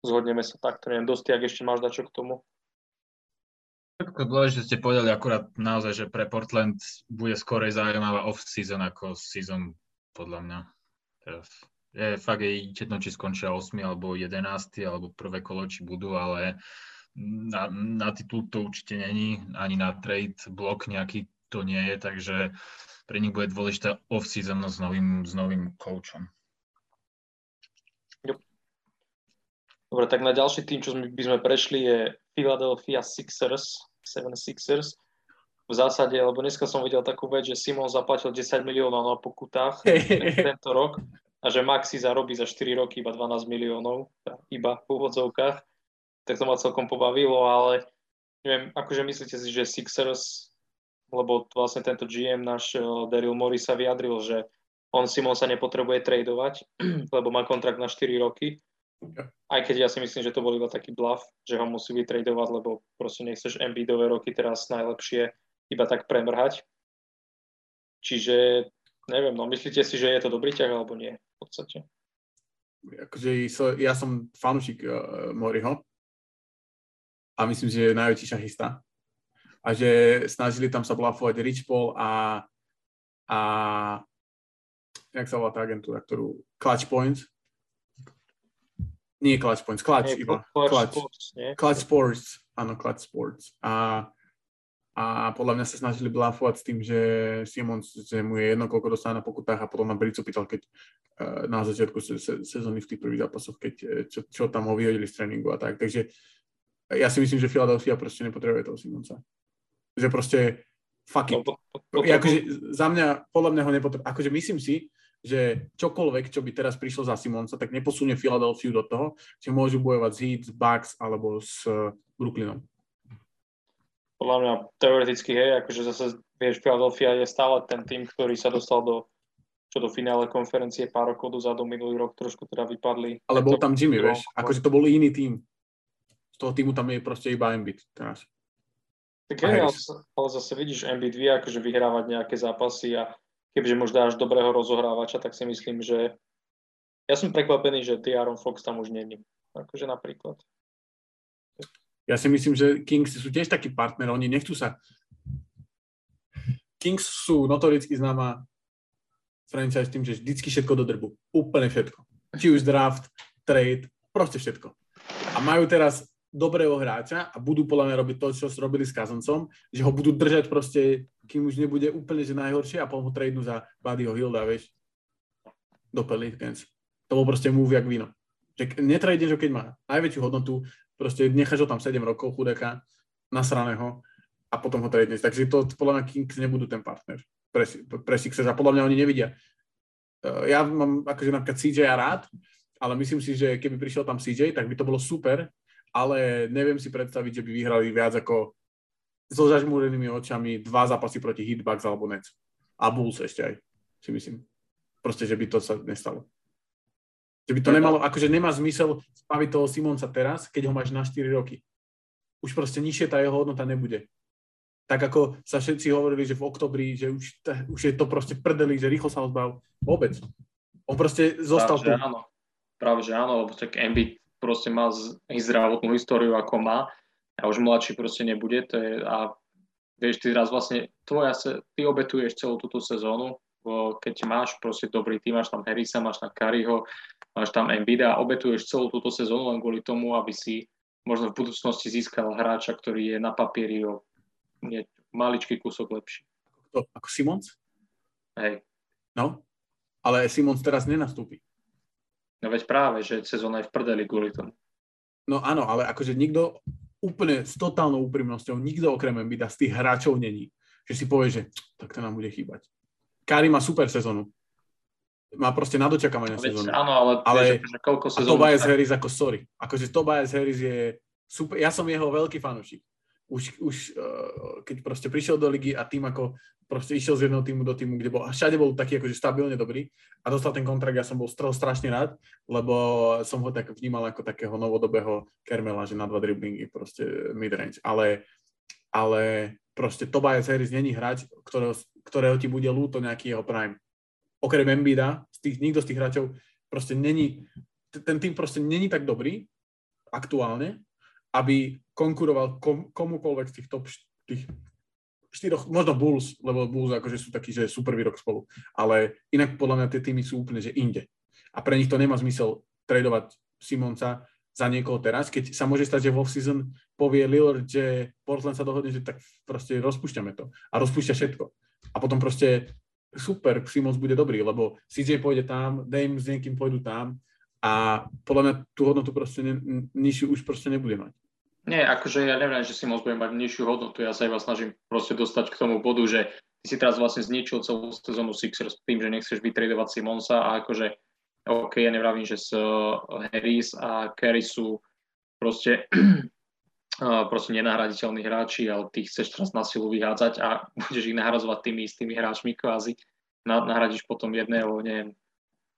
zhodneme sa takto. Neviem, Dosti, ak ešte máš dačo k tomu. Všetko dôležité ste povedali, akurát naozaj, že pre Portland bude skorej zaujímavá off-season ako season, podľa mňa. Teraz je fakt jedno, či skončia ôsmy alebo jedenásty alebo prvé kolo, či budú, ale na, na titul to určite není, ani na trade blok nejaký to nie je, takže pre nich bude dôležitá off-season s novým, s novým coachom. Dobre, tak na ďalší tým, čo by sme prešli, je Philadelphia Sixers, seventy-sixers. V zásade, lebo dneska som videl takú vec, že Simon zaplatil desať miliónov na pokutách tento rok a že Maxi zarobí za štyri roky iba dvanásť miliónov, iba v úvodzovkách. Tak to ma celkom pobavilo, ale neviem, akože myslíte si, že Sixers, lebo vlastne tento gé em náš Daryl Morey sa vyjadril, že on Simon sa nepotrebuje tradovať, lebo má kontrakt na štyri roky. Aj keď ja si myslím, že to bol iba taký bluff, že ho musí vytradovať, lebo proste nechceš Embiidové roky teraz najlepšie iba tak premrhať. Čiže neviem, no myslíte si, že je to dobrý ťah alebo nie v podstate? Akože ja som fanúšik Moreyho a myslím, že je najväčší šachista. A že snažili tam sa blafovať Rich Paul a, a jak sa volá tá agentúra, ktorú Clutch Points? Nie Clutch Points, Clutch nie, iba. Clutch, Clutch Sports, Clutch Sports, áno, Clutch Sports. A, a podľa mňa sa snažili blafovať s tým, že Simons, že mu je jedno, koľko dostane na pokutách a potom na Bricu pýtal, keď na začiatku sezóny v tých prvých zápasoch, keď čo, čo tam ho vyhodili z tréningu a tak. Takže ja si myslím, že Philadelphia proste nepotrebuje toho Simonsa. Že proste fuck it. No, akože za mňa, podľa mňa ho nepotrebuje. Akože myslím si, že čokoľvek, čo by teraz prišlo za Simonsa, tak neposunie Philadelphia do toho, že môžu bojovať z Heat, z Bucks alebo s Brooklynom. Podľa mňa teoreticky hej, akože zase, vieš, Philadelphia je stále ten tým, ktorý sa dostal do, čo do finále konferencie pár rokov dozadu, minulý rok trošku teda vypadli. Ale bol tam Jimmy, vieš, akože to bol iný tým. Z toho týmu tam je proste iba Embiid teraz. Tak je, ale zase vidíš, Embiid vie akože vyhrávať nejaké zápasy a kebyže možno dáš dobrého rozohrávača, tak si myslím, že ja som prekvapený, že ty Aaron Fox tam už není. Akože napríklad. Ja si myslím, že Kings sú tiež takí partner, oni nechcú sa... Kings sú notoricky známa franchise tým, že vždycky všetko do drbu. Úplne všetko. Či už draft, trade, proste všetko. A majú teraz dobrého hráča a budú podľa mňa robiť to, čo robili s Kazancom, že ho budú držať proste, kým už nebude úplne že najhoršie a potom ho tradenú za Buddyho Hilda, vieš, do Pelicans. To bol proste move jak víno. Že netradeš ho, keď má najväčšiu hodnotu, proste necháš ho tam sedem rokov chudáka, nasraného a potom ho tradenec. Takže to podľa mňa Kings nebudú ten partner pre, pre Sixers a podľa mňa oni nevidia. Ja mám akože napríklad cé jé rád, ale myslím si, že keby prišiel tam cé jé, tak by to bolo super, ale neviem si predstaviť, že by vyhrali viac ako so zažmúrenými očami dva zápasy proti Heat, Bucks alebo Nets. A Bulls ešte aj, si myslím. Proste, že by to sa nestalo. Že by to nemalo, akože nemá zmysel spaviť toho Simonsa teraz, keď ho máš na štyri roky. Už proste nižšie tá jeho hodnota nebude. Tak ako sa všetci hovorili, že v oktobri, že už, t- už je to proste prdeli, že rýchlo sa ho zbav. Vôbec. On proste zostal tu. Áno. Práve, že áno, lebo tak Embiid proste má zdravotnú históriu, ako má. A už mladší proste nebude. To je, a vieš, ty raz vlastne, tvoja, ty obetuješ celú túto sezónu, keď máš proste dobrý tým, máš tam Harrisa, máš tam Curryho, máš tam Embiida a obetuješ celú túto sezónu len kvôli tomu, aby si možno v budúcnosti získal hráča, ktorý je na papieri o nie, maličký kúsok lepší. Kto? Ako Simons? Hej. No, ale Simons teraz nenastúpi. No veď práve, že sezóna je v prdeli kvôli tomu. No áno, ale akože nikto úplne s totálnou úprimnosťou, nikto okrem Embiida z tých hráčov není. Že si povie, že tak to nám bude chýbať. Curry má super sezónu. Má proste na dočakávanie sezónu. Áno, ale... ale že koľko a Tobias Harris ako sorry. Akože Tobias Harris je super. Ja som jeho veľký fanúšik. Už, už uh, keď proste prišiel do ligy a tým ako proste išiel z jedného týmu do týmu, kde bol, a všade bol taký akože stabilne dobrý a dostal ten kontrakt, ja som bol strašne rád, lebo som ho tak vnímal ako takého novodobého Kermela, že na dva driblingy proste midrange, ale, ale proste Tobias Harris není hráč, ktorého, ktorého ti bude ľúto nejaký jeho prime. Okrem Embiida, z tých, nikto z tých hráčov proste není, ten tým proste není tak dobrý aktuálne, aby konkuroval kom, komukoľvek z tých top tých štyroch, možno Bulls, lebo Bulls akože sú takí, že super výrok spolu, ale inak podľa mňa tie týmy sú úplne, že inde. A pre nich to nemá zmysel tradovať Simonsa za niekoho teraz, keď sa môže stať, že v off-season povie Lillard, že Portland sa dohodne, že tak proste rozpúšťame to a rozpúšťa všetko. A potom proste super, Simons bude dobrý, lebo cé jé pôjde tam, Dame s niekým pôjdu tam a podľa mňa tú hodnotu proste ne, nižšiu už proste nebude mať. Nie, akože ja neviem, že si môžem budem mať nižšiu hodnotu, ja sa iba snažím proste dostať k tomu bodu, že ty si teraz vlastne zničil celú sezónu Sixers tým, že nechceš vytradovať Simonsa a akože, ok, ja nevravím, že Harris a Curry sú proste, proste nenahraditeľní hráči, ale ty chceš teraz na silu vyhádzať a budeš ich nahrazovať tými istými hráčmi kvázi, nahradiš potom jedného, neviem,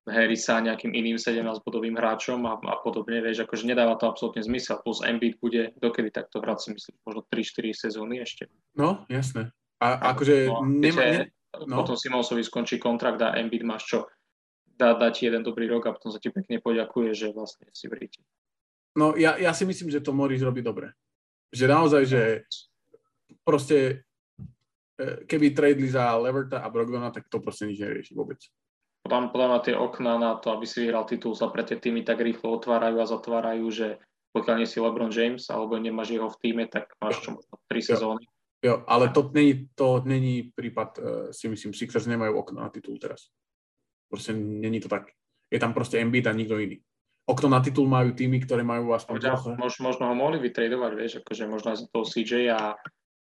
Harrisa nejakým iným sedemnásťbodovým hráčom a, a podobne, vieš, akože nedáva to absolútne zmysel, plus Embiid bude dokedy takto hrať, si myslím, možno tri štyri sezóny ešte. No, jasné. A, a akože... No, nema, ne... no. Potom Simonsovi skončí kontrakt a Embiid máš čo, dá, dá ti jeden dobrý rok a potom sa ti pekne poďakuje, že vlastne si vríti. No, ja, ja si myslím, že to Morris robí dobre. Že naozaj, že proste keby tradeli za Leverta a Brogdona, tak to proste nič nerieši vôbec. Podľa, podľa mňa tie okná na to, aby si vyhral titul, sa pre tie týmy tak rýchlo otvárajú a zatvárajú, že pokiaľ nie si LeBron James alebo nemáš jeho v týme, tak máš čo možno tri sezóny. Jo, ale to není, to není prípad, uh, si myslím, Sixers nemajú okno na titul teraz. Proste není to tak. Je tam proste Embiid a nikto iný. Okno na titul majú týmy, ktoré majú aspoň ja, trochu. Mož, možno ho mohli vytradovať, vieš, akože možno aj toho cé jé a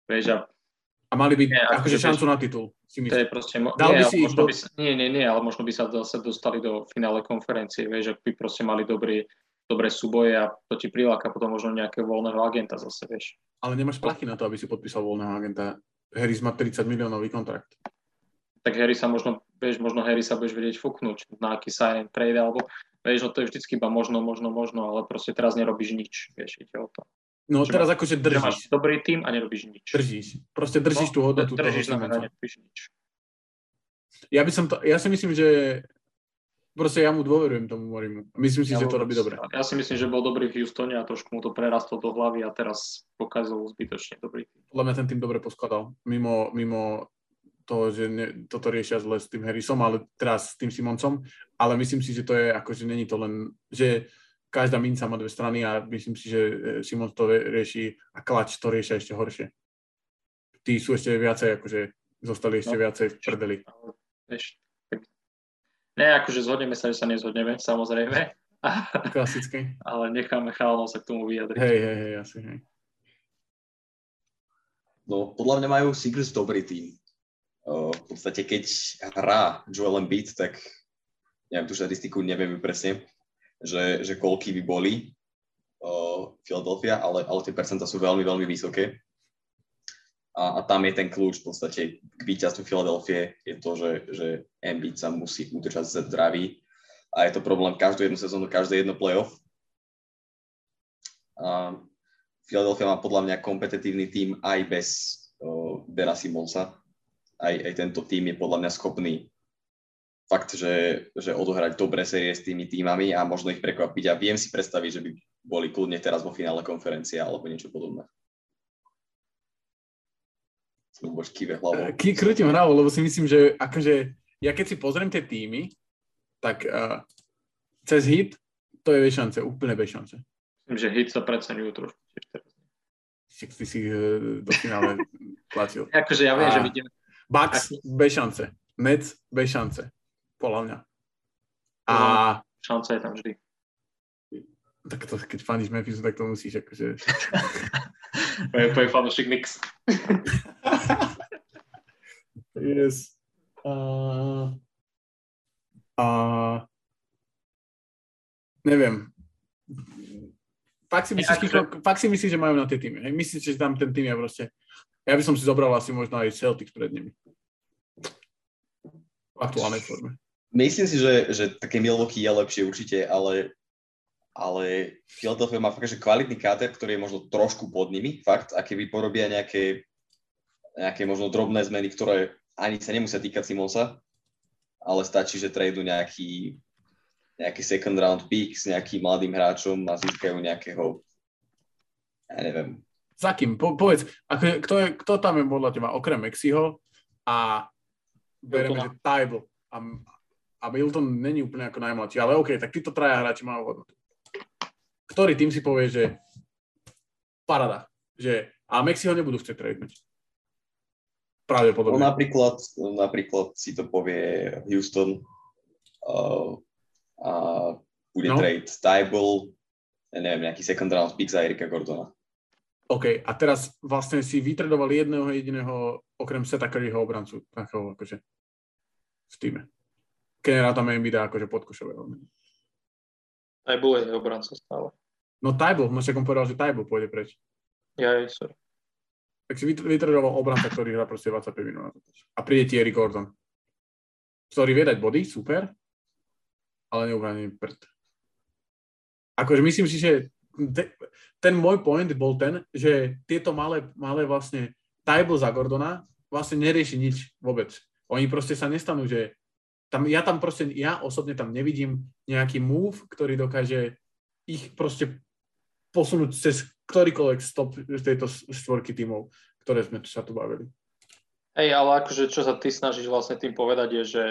vieš a A mali by nie, akože to šancu to, na titul, si myslím. To je proste, mo- Dal nie, by si možno do... by sa, nie, nie, nie, ale možno by sa zase dostali do finále konferencie, vieš, ak by proste mali dobré, dobré súboje a to ti priláka potom možno nejakého voľného agenta zase, vieš. Ale nemáš plachy na to, aby si podpísal voľného agenta. Harris má tridsať miliónový kontrakt. Tak Harris sa možno, vieš, možno Harris sa budeš vedieť fúknuť na aký sign and trade, alebo vieš, no to je vždycky iba možno, možno, možno, ale proste teraz nerobíš nič, vieš, ide o to. No že teraz akože držíš. Máš dobrý tým a nerobíš nič. Držíš. Proste držíš no, tú hodnotu. Držíš znamená, nerobíš nič. Ja by som to, ja si myslím, že proste ja mu dôverujem tomu Morimu. Myslím si, ja že to robí dobre. Ja si myslím, že bol dobrý v Houstone a trošku mu to prerastol do hlavy a teraz pokazal zbytočne dobrý tým. Podľa mňa ten tým dobre poskladal. Mimo, mimo toho, že ne, toto riešia zle s tým Harrisom, ale teraz s tým Simoncom. Ale myslím si, že to je akože není to len, že každá minca má dve strany a myslím si, že Simon to rieši a Klač to riešia ešte horšie. Tí sú ešte viacej, akože zostali ešte no, viacej v prdeli. Ne, akože zhodneme sa, že sa nezhodneme, samozrejme. Klasicky. Ale necháme chálno sa k tomu vyjadriť. Hej, hej, hej, asi, hej. No, podľa mňa majú Sixers dobrý tým. Uh, v podstate, keď hrá Joel Embiid, tak neviem, tú štatistiku neviem presne, že, že koľky by boli uh, Philadelphia, ale, ale tie percentá sú veľmi, veľmi vysoké. A, a tam je ten kľúč v podstate k víťazstvu Philadelphia, je to, že, že Embiid sa musí udržať zdravý. A je to problém každú jednu sezónu, každé jedno playoff. A Philadelphia má podľa mňa kompetitívny tím aj bez uh, Bena Simonsa. Aj, aj tento tím je podľa mňa schopný fakt, že, že odohrať dobré série s tými tímami a možno ich prekvapiť. A viem si predstaviť, že by boli kľudne teraz vo finále konferencia alebo niečo podobné. Lebož kýve hlavou. Ký, krútim hlavou, lebo si myslím, že akože ja keď si pozriem tie tímy, tak uh, cez hit to je bez šance, úplne bez šance. Myslím, že hit sa predstavujú trošku. Však ty si uh, do finále platil. Akože ja viem, a že vidíme. Bucks bez šance, Nets bez šance, podľa mňa. A no, šanca je tam vždy. Tak to, keď faníš Memphisu, tak to musíš akože... To je fanúšik Nix. Yes. Uh... Uh, neviem. Fakt si myslíš, si myslí, že majú na tie týmy. Myslím, že tam ten tým je proste... Ja by som si zobral asi možno aj Celtics pred nimi. V aktuálnej forme. Myslím si, že, že také Milwaukee je lepšie určite, ale, ale Philadelphia má fakt, že kvalitný káder, ktorý je možno trošku pod nimi, fakt. A keby porobia nejaké, nejaké možno drobné zmeny, ktoré ani sa nemusia týkať Simonsa, ale stačí, že tradujú nejaký, nejaký second round pick s nejakým mladým hráčom a získajú nejakého, ja neviem. Za kým? Po, povedz, ako, kto, je, kto tam je podľa teba, okrem Maxiho a bereme, že Tybal a, a Milton není úplne ako najmladší, ale OK, tak títo traja hráči majú hodnotu. Ktorý tým si povie, že parada, že a Maxiho nebudú chcieť tradenúť? Pravdepodobne. No, napríklad, napríklad si to povie Houston uh, a bude no. trade Tybal, neviem, nejaký second round pick za Erika Gordona. OK, a teraz vlastne si vytredoval jedného jediného, okrem Seta Curryho obrancu, takého akože v týme. Keď nerátam Embiida akože podkošového. Tybal je obranca stále. No Tybal, možno som povedal, že Tybal pôjde preč. Ja, yeah, sorry. Tak si vytredoval obranca, ktorý hrá proste dvadsaťpäť minút. A príde ti Eric Gordon, ktorý vie dať body, super, ale neubráni prd. Akože myslím si, že te, ten môj point bol ten, že tieto malé, malé vlastne Tybal za Gordona vlastne nerieši nič vôbec. Oni proste sa nestanú, že tam, ja tam proste, ja osobne tam nevidím nejaký move, ktorý dokáže ich proste posunúť cez ktorýkoľvek stop z tejto štvorky tímov, ktoré sme sa tu bavili. Hej, ale akože čo sa ty snažíš vlastne tým povedať je, že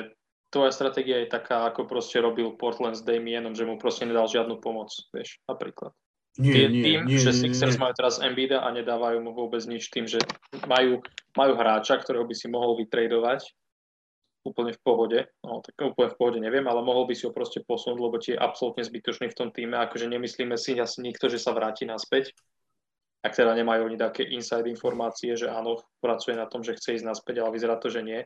tvoja stratégia je taká, ako proste robil Portland s Damienom, že mu proste nedal žiadnu pomoc, vieš, napríklad. Nie, nie, tým, nie, že Sixers nie. Majú teraz Embiida a nedávajú mu vôbec nič tým, že majú, majú hráča, ktorého by si mohol vytradovať úplne v pohode, no tak úplne v pohode neviem, ale mohol by si ho proste posunúť, lebo ti je absolútne zbytočný v tom týme, akože nemyslíme si asi nikto, že sa vráti naspäť, ak teda nemajú oni také inside informácie, že áno, pracuje na tom, že chce ísť naspäť, ale vyzerá to, že nie.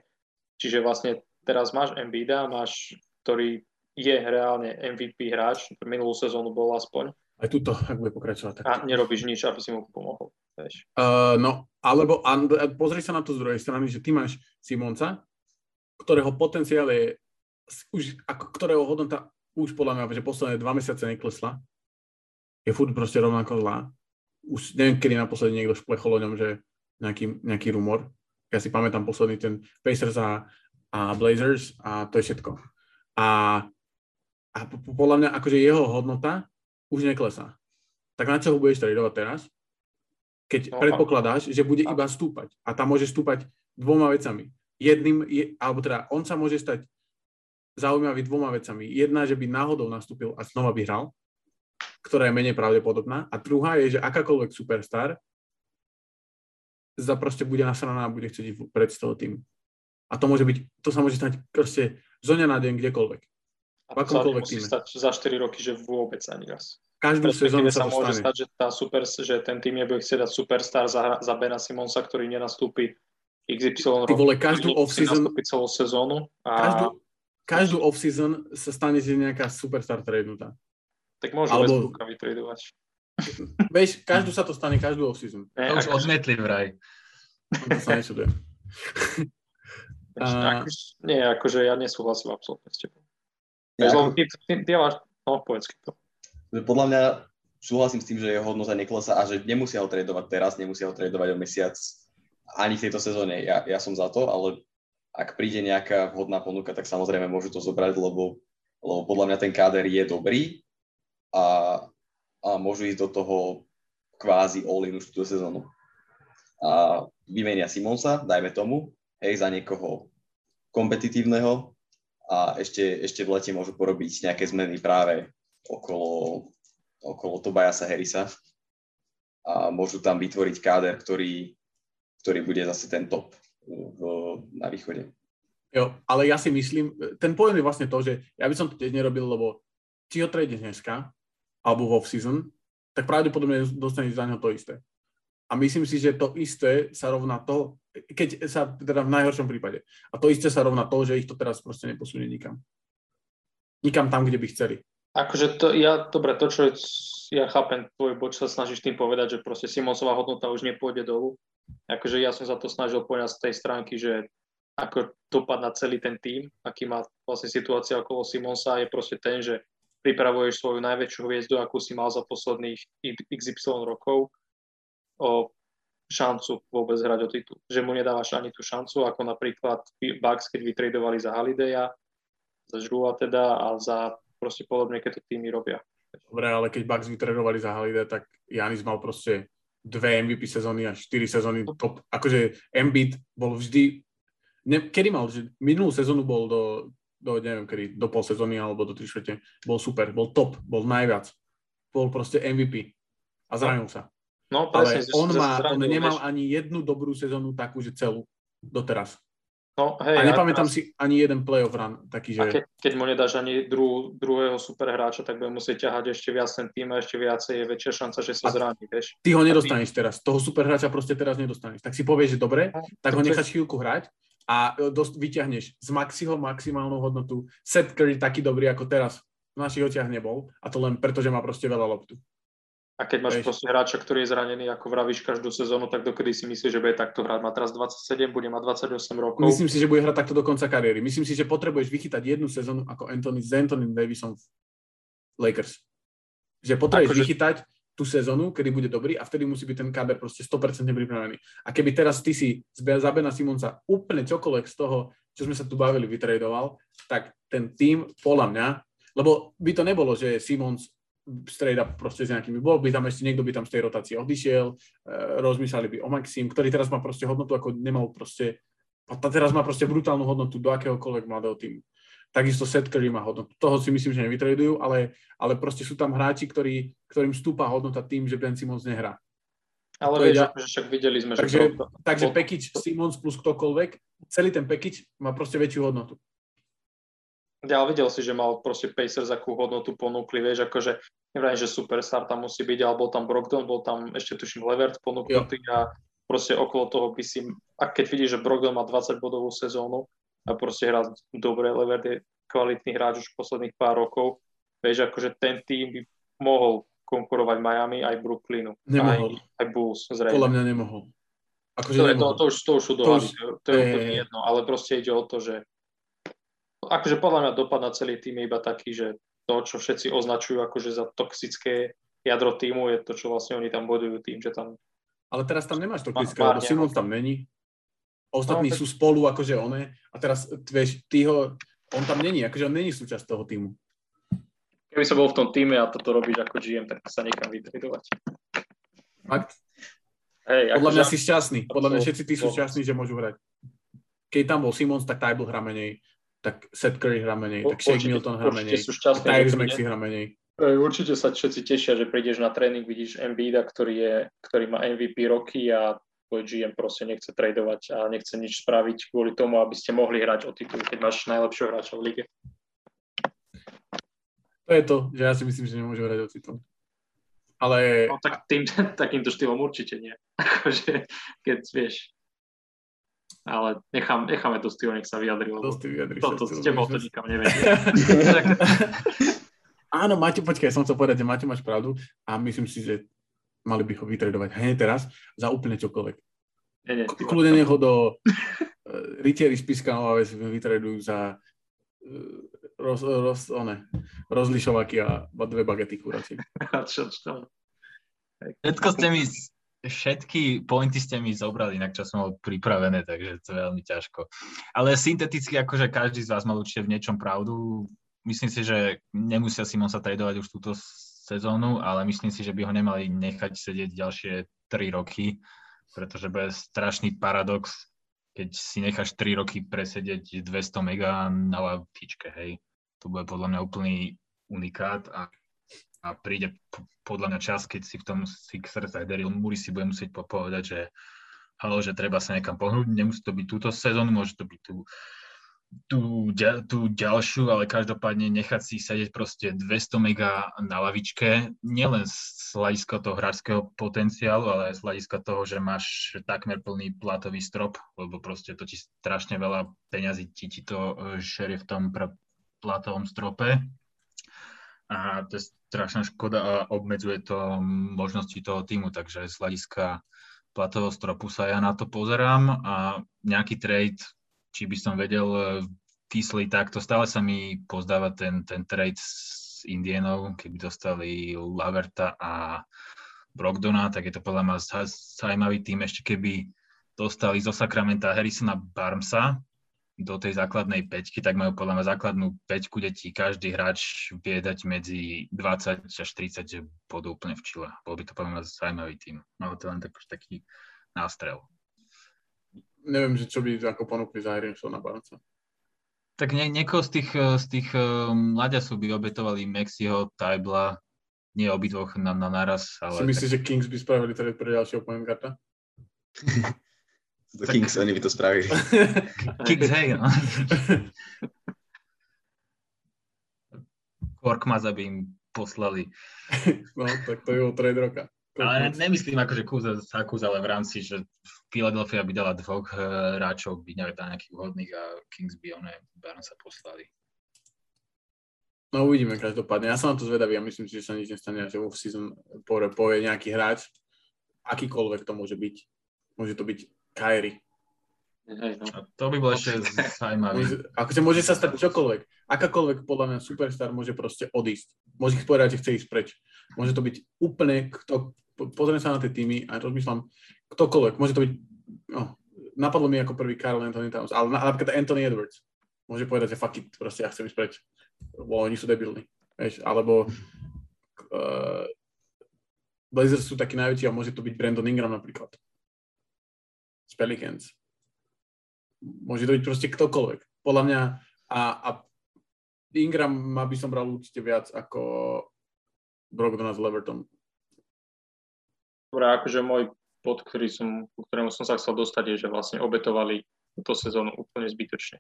Čiže vlastne teraz máš Embiida, máš, ktorý je reálne em ví pí hráč, minulú sezónu bol aspoň. Aj tuto, ak bude pokračovať. Tak... A nerobíš nič, aby si mu pomohol. Uh, no, alebo pozri sa na to z druhej strany, že ty máš Simonca, ktorého potenciál je, už, ako, ktorého hodnota už podľa mňa, že posledné dva mesiace neklesla, je furt proste rovnako zlá. Už neviem, kedy naposledy niekto šplechol o ňom, že nejaký, nejaký rumor. Ja si pamätám posledný ten Pacers a, a Blazers a to je všetko. A, a podľa mňa, akože jeho hodnota už neklesá. Tak na čo ho budeš tradovať teraz, keď no, predpokladáš, že bude iba stúpať. A tam môže stúpať dvoma vecami. Jedným, je, alebo teda on sa môže stať zaujímavý dvoma vecami. Jedna, že by náhodou nastúpil a znova by hral, ktorá je menej pravdepodobná. A druhá je, že akákoľvek superstar za proste bude nasraná a bude chcieť ísť pred z toho týmu. A to môže byť, to sa môže stať proste zo dňa na deň kdekoľvek. A to sa musí stať za štyri roky, že vôbec ani raz. Každú sezónu sa, sa môže stane. Stať, že, tá super, že ten tým nebude chcieť dať superstar za, za Bena Simonsa, ktorý nenastúpi iks ypsilon rok. Ty vole, každú off-season, celú sezónu a... každú, každú off-season sa stane si nejaká superstar tradenutá. Tak môžu alebo... Westbrooka vytredovať. Vieš, každú sa to stane, každú off-season. Ne, to už ako... odmetli vraj. To sa nečuduje. a... Nie, akože ja nesúhlasím absolútne s tebou. Ako... Ty, ty, ty máš, no povedz to. Podľa mňa súhlasím s tým, že jeho hodnota neklesá a že nemusia ho tradovať teraz, nemusia ho tradovať o mesiac ani v tejto sezóne. Ja, ja som za to, ale ak príde nejaká vhodná ponuka, tak samozrejme môžu to zobrať, lebo, lebo podľa mňa ten káder je dobrý a, a môžu ísť do toho kvázi all-in už túto sezónu. A vymenia Simonsa, dajme tomu, hej, za niekoho kompetitívneho a ešte, ešte v lete môžu porobiť nejaké zmeny práve okolo, okolo Tobiasa Harrisa a môžu tam vytvoriť káder, ktorý, ktorý bude zase ten top v, na východe. Jo, ale ja si myslím, ten pojem je vlastne to, že ja by som to tiež nerobil, lebo či ho trade dneska, alebo v off-season, tak pravdepodobne dostaneš za ňo to isté. A myslím si, že to isté sa rovná to, keď sa teda v najhoršom prípade, a to isté sa rovná to, že ich to teraz proste neposunie nikam. Nikam tam, kde by chceli. Akože to, ja, dobre, to, čo ja chápem, tvoj bod sa snažíš tým povedať, že proste Simonsová hodnota už nepôjde dolu. Akože ja som sa to snažil poňať z tej stránky, že ako dopad na celý ten tím, aký má vlastne situácia okolo Simonsa, je proste ten, že pripravuješ svoju najväčšiu hviezdu, akú si mal za posledných iks ypsilon rokov, o šancu vôbec hrať o titul. Že mu nedávaš ani tú šancu, ako napríklad Bucks, keď vytradovali za Halideja, za Žrua teda a za proste podobne, keď to týmy robia. Dobre, ale keď Bucks vytradovali za Halide, tak Janis mal proste dve em ví pí sezóny a štyri sezóny top. Akože Embiid bol vždy... Ne, kedy mal? Že minulú sezónu bol do, do neviem kedy, do pol sezóny alebo do tri štvrte. Bol super, bol top, bol najviac. Bol proste em ví pí a zranil sa. No, presne, ale on, má, on nemal než... ani jednu dobrú sezónu takú, že celú doteraz. No, hej, a nepamätám ja, si ani jeden playoff run taký, že... A keď, keď mu nedáš ani dru, druhého superhráča, tak bude musieť ťahať ešte viac ten tým a ešte viacej je väčšia šanca, že sa zraní, vieš. Ty ho nedostaneš ty... teraz, toho superhráča proste teraz nedostaneš. Tak si povieš, že dobre, no, tak ho necháš chvíľku hrať a dosť vyťahneš z Maxiho maximálnu hodnotu. Seth Curry taký dobrý ako teraz v našich očiach nebol a to len preto, že má proste veľa loptu. A keď máš Eš. proste hráča, ktorý je zranený, ako vravíš každú sezónu, tak dokedy si myslíš, že bude takto hrať? Má teraz dvadsaťsedem, bude mať dvadsaťosem rokov. Myslím si, že bude hrať takto do konca kariéry. Myslím si, že potrebuješ vychytať jednu sezónu ako Anthony, s Anthony Davisom v Lakers. Že potrebuješ akože... vychytať tú sezónu, kedy bude dobrý a vtedy musí byť ten káder proste sto percent pripravený. A keby teraz ty si za Bena Simonsa úplne čokoľvek z toho, čo sme sa tu bavili, vytradoval, tak ten tým, podľa mňa, lebo by to nebolo, že Simons strejda proste s nejakými bol, by tam ešte niekto by tam z tej rotácie odišiel, rozmýšľali by o Maxim, ktorý teraz má proste hodnotu, ako nemal proste, a teraz má proste brutálnu hodnotu do akéhokoľvek mladého týmu. Takisto Seth Curry má hodnotu. Toho si myslím, že nevytradujú, ale, ale proste sú tam hráči, ktorí, ktorým stúpa hodnota tým, že Ben Simmons nehrá. Ale to vieš, ja... že však videli sme, takže, že... To... Takže package Simmons plus ktokoľvek, celý ten package má proste väčšiu hodnotu. Ja videl si, že mal proste Pacers akú hodnotu ponúkli, vieš, akože neviem, že superstar tam musí byť, ale bol tam Brogdon, bol tam ešte tuším Levert ponúknutý a proste okolo toho by si, a keď vidíš, že Brogdon má dvadsaťbodovú sezónu a proste hrá dobre, Levert je kvalitný hráč už posledných pár rokov, vieš, akože ten tým by mohol konkurovať Miami aj Brooklynu, aj, aj Bulls zrejme. Podľa mňa nemohol. Akože to, nemohol. To, to už, to už dohľadí, to, to je úplne jedno, ale proste ide o to, že akože podľa mňa dopad na celý tým je iba taký, že to, čo všetci označujú akože za toxické jadro týmu, je to, čo vlastne oni tam bodujú tým, že tam... Ale teraz tam nemáš toxické, lebo Simons tam není. Ostatní no, sú tak... spolu akože one a teraz, vieš, ty ho... On tam není, akože on není súčasť toho týmu. Keby som bol v tom týme a toto robiť ako gé em, tak sa niekam vytredovať. Fakt? Hej, podľa mňa žen... si šťastný. Podľa mňa všetci tí sú šťastní, že môžu hrať. Keď tam bol Simons, tak taj bol hra menej. Tak Seth Curry hrá menej, tak Shake Milton hrá menej, Tyrese Maxi hrá menej. Určite sa všetci tešia, že prídeš na tréning, vidíš Embiida, ktorý, je, ktorý má em ví pí roky a tvoj gé em proste nechce tradovať a nechce nič spraviť kvôli tomu, aby ste mohli hrať o titul, keď máš najlepšieho hráča v lige. To je to, že ja si myslím, že nemôžu hrať o titul. Ale... No, tak tým, takýmto štýlom určite nie. Akože, keď vieš. Ale nechám, necháme to štýl, nech sa vyjadri. Toto s tebou to nikam nevedie. Áno, Maťo, počkaj, som chcel povedať, že Maťo, máš pravdu a myslím si, že mali by ho vytredovať hneď teraz za úplne čokoľvek. Kľudne neho do uh, rytieri spiska Nová Ves vytredujú za uh, roz, roz, one, rozlišovaky a dve bagety kuracie. Čo, čo? Všetko ste mi, všetky pointy ste mi zobrali, inak čo som mal pripravené, takže to je veľmi ťažko. Ale synteticky, akože každý z vás mal určite v niečom pravdu. Myslím si, že nemusia Simon sa tradovať už túto sezónu, ale myslím si, že by ho nemali nechať sedieť ďalšie tri roky, pretože bude strašný paradox, keď si necháš tri roky presedieť dvesto mega na lavičke, hej. To bude podľa mňa úplný unikát a, a príde p- podľa mňa čas, keď si v tom Sixers aj Daryl Murray si bude musieť povedať, že halo, že treba sa niekam pohnúť, nemusí to byť túto sezónu, môže to byť tú, tú, tú ďalšiu, ale každopádne nechať si sedieť proste dvesto mega na lavičke, nielen z hľadiska toho hráčskeho potenciálu, ale aj z hľadiska toho, že máš takmer plný platový strop, lebo proste to ti strašne veľa peňazí ti, ti to šerie v tom pr- platovom strope a to je strašná škoda a obmedzuje to možnosti toho týmu, takže z hľadiska platového stropu sa ja na to pozerám a nejaký trade, či by som vedel vysliť takto, stále sa mi pozdáva ten, ten trade Indianov, keby dostali Laverta a Brogdona, tak je to podľa mňa zaujímavý tým, ešte keby dostali zo Sacramento Harrisona Barmesa do tej základnej päťky, tak majú podľa mňa základnú päťku detí, každý hráč vie dať medzi dvadsať až tridsať bodov úplne v čile. Bol by to podľa mňa zaujímavý tým. Malo to len tak, taký nástrel. Neviem, že čo by ako ponúkli za Harrisona Barmesa. Tak nie, niekoho z tých, z tých mladiasov by obetovali Maxiho, Tybla, nie obidvoch na, na naraz. Ale si myslíš, tak... že Kings by spravili teda pre ďalšieho pointgarda? Tak... Kings, oni by to spravili. Kings, hej, no. Korkmaza by im poslali. No, tak to je o trade roka. Ale nemyslím akože kúza, kúza, ale v rámci, že Philadelphia by dala dvoch hráčov, by neviem, nejakých vhodných a Kings by one Barnesa poslali. No uvidíme každopádne. Ja som na to zvedavý a myslím si, že sa nič nestane, že vo off-season povie nejaký hráč, akýkoľvek to môže byť. Môže to byť Kyrie. Hej, no. A to by bolo ešte zaujímavé. Akože môže sa stať čokoľvek. Akákoľvek podľa mňa superstar môže proste odísť. Môže ich povedať, že chce ísť preč. Môže to byť úplne, kto, pozriem sa na tie týmy a rozmýšľam, ktokoľvek. Môže to byť, no, napadlo mi ako prvý Karl Anthony Towns, ale napríklad Anthony Edwards. Môže povedať, že fuck it, proste ja chcem ísť preč. Bo oni sú debilní. Vieš, alebo uh, Blazers sú takí najväčší a môže to byť Brandon Ingram napríklad. Z Pelicans. Môže to byť proste ktokoľvek. Podľa mňa a, a Ingram ma by som bral určite viac ako Brogdona s Levertom. Dobre, akože môj bod, ktorý som, ku ktorému som sa chcel dostať, je, že vlastne obetovali túto sezónu úplne zbytočne.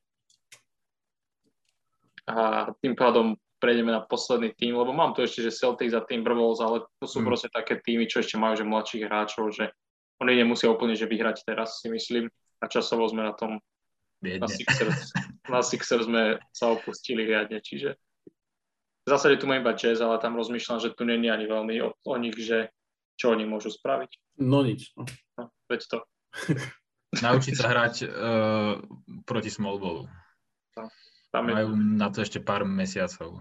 A tým pádom prejdeme na posledný tým, lebo mám tu ešte, že Celtics a tým Timberwolves, ale to sú hmm. proste také týmy, čo ešte majú, že mladších hráčov, že oni nemusia úplne, že vyhrať teraz, si myslím. A časovo sme na tom, na Sixers, na Sixers sme sa opustili riadne, čiže v zásade tu mám iba Jazz, ale tam rozmýšľam, že tu není ani veľmi o, o nich, že čo oni môžu spraviť. No nič. No, veď to. Naučiť sa hrať uh, proti small ballu. Tam je... Majú na to ešte pár mesiacov.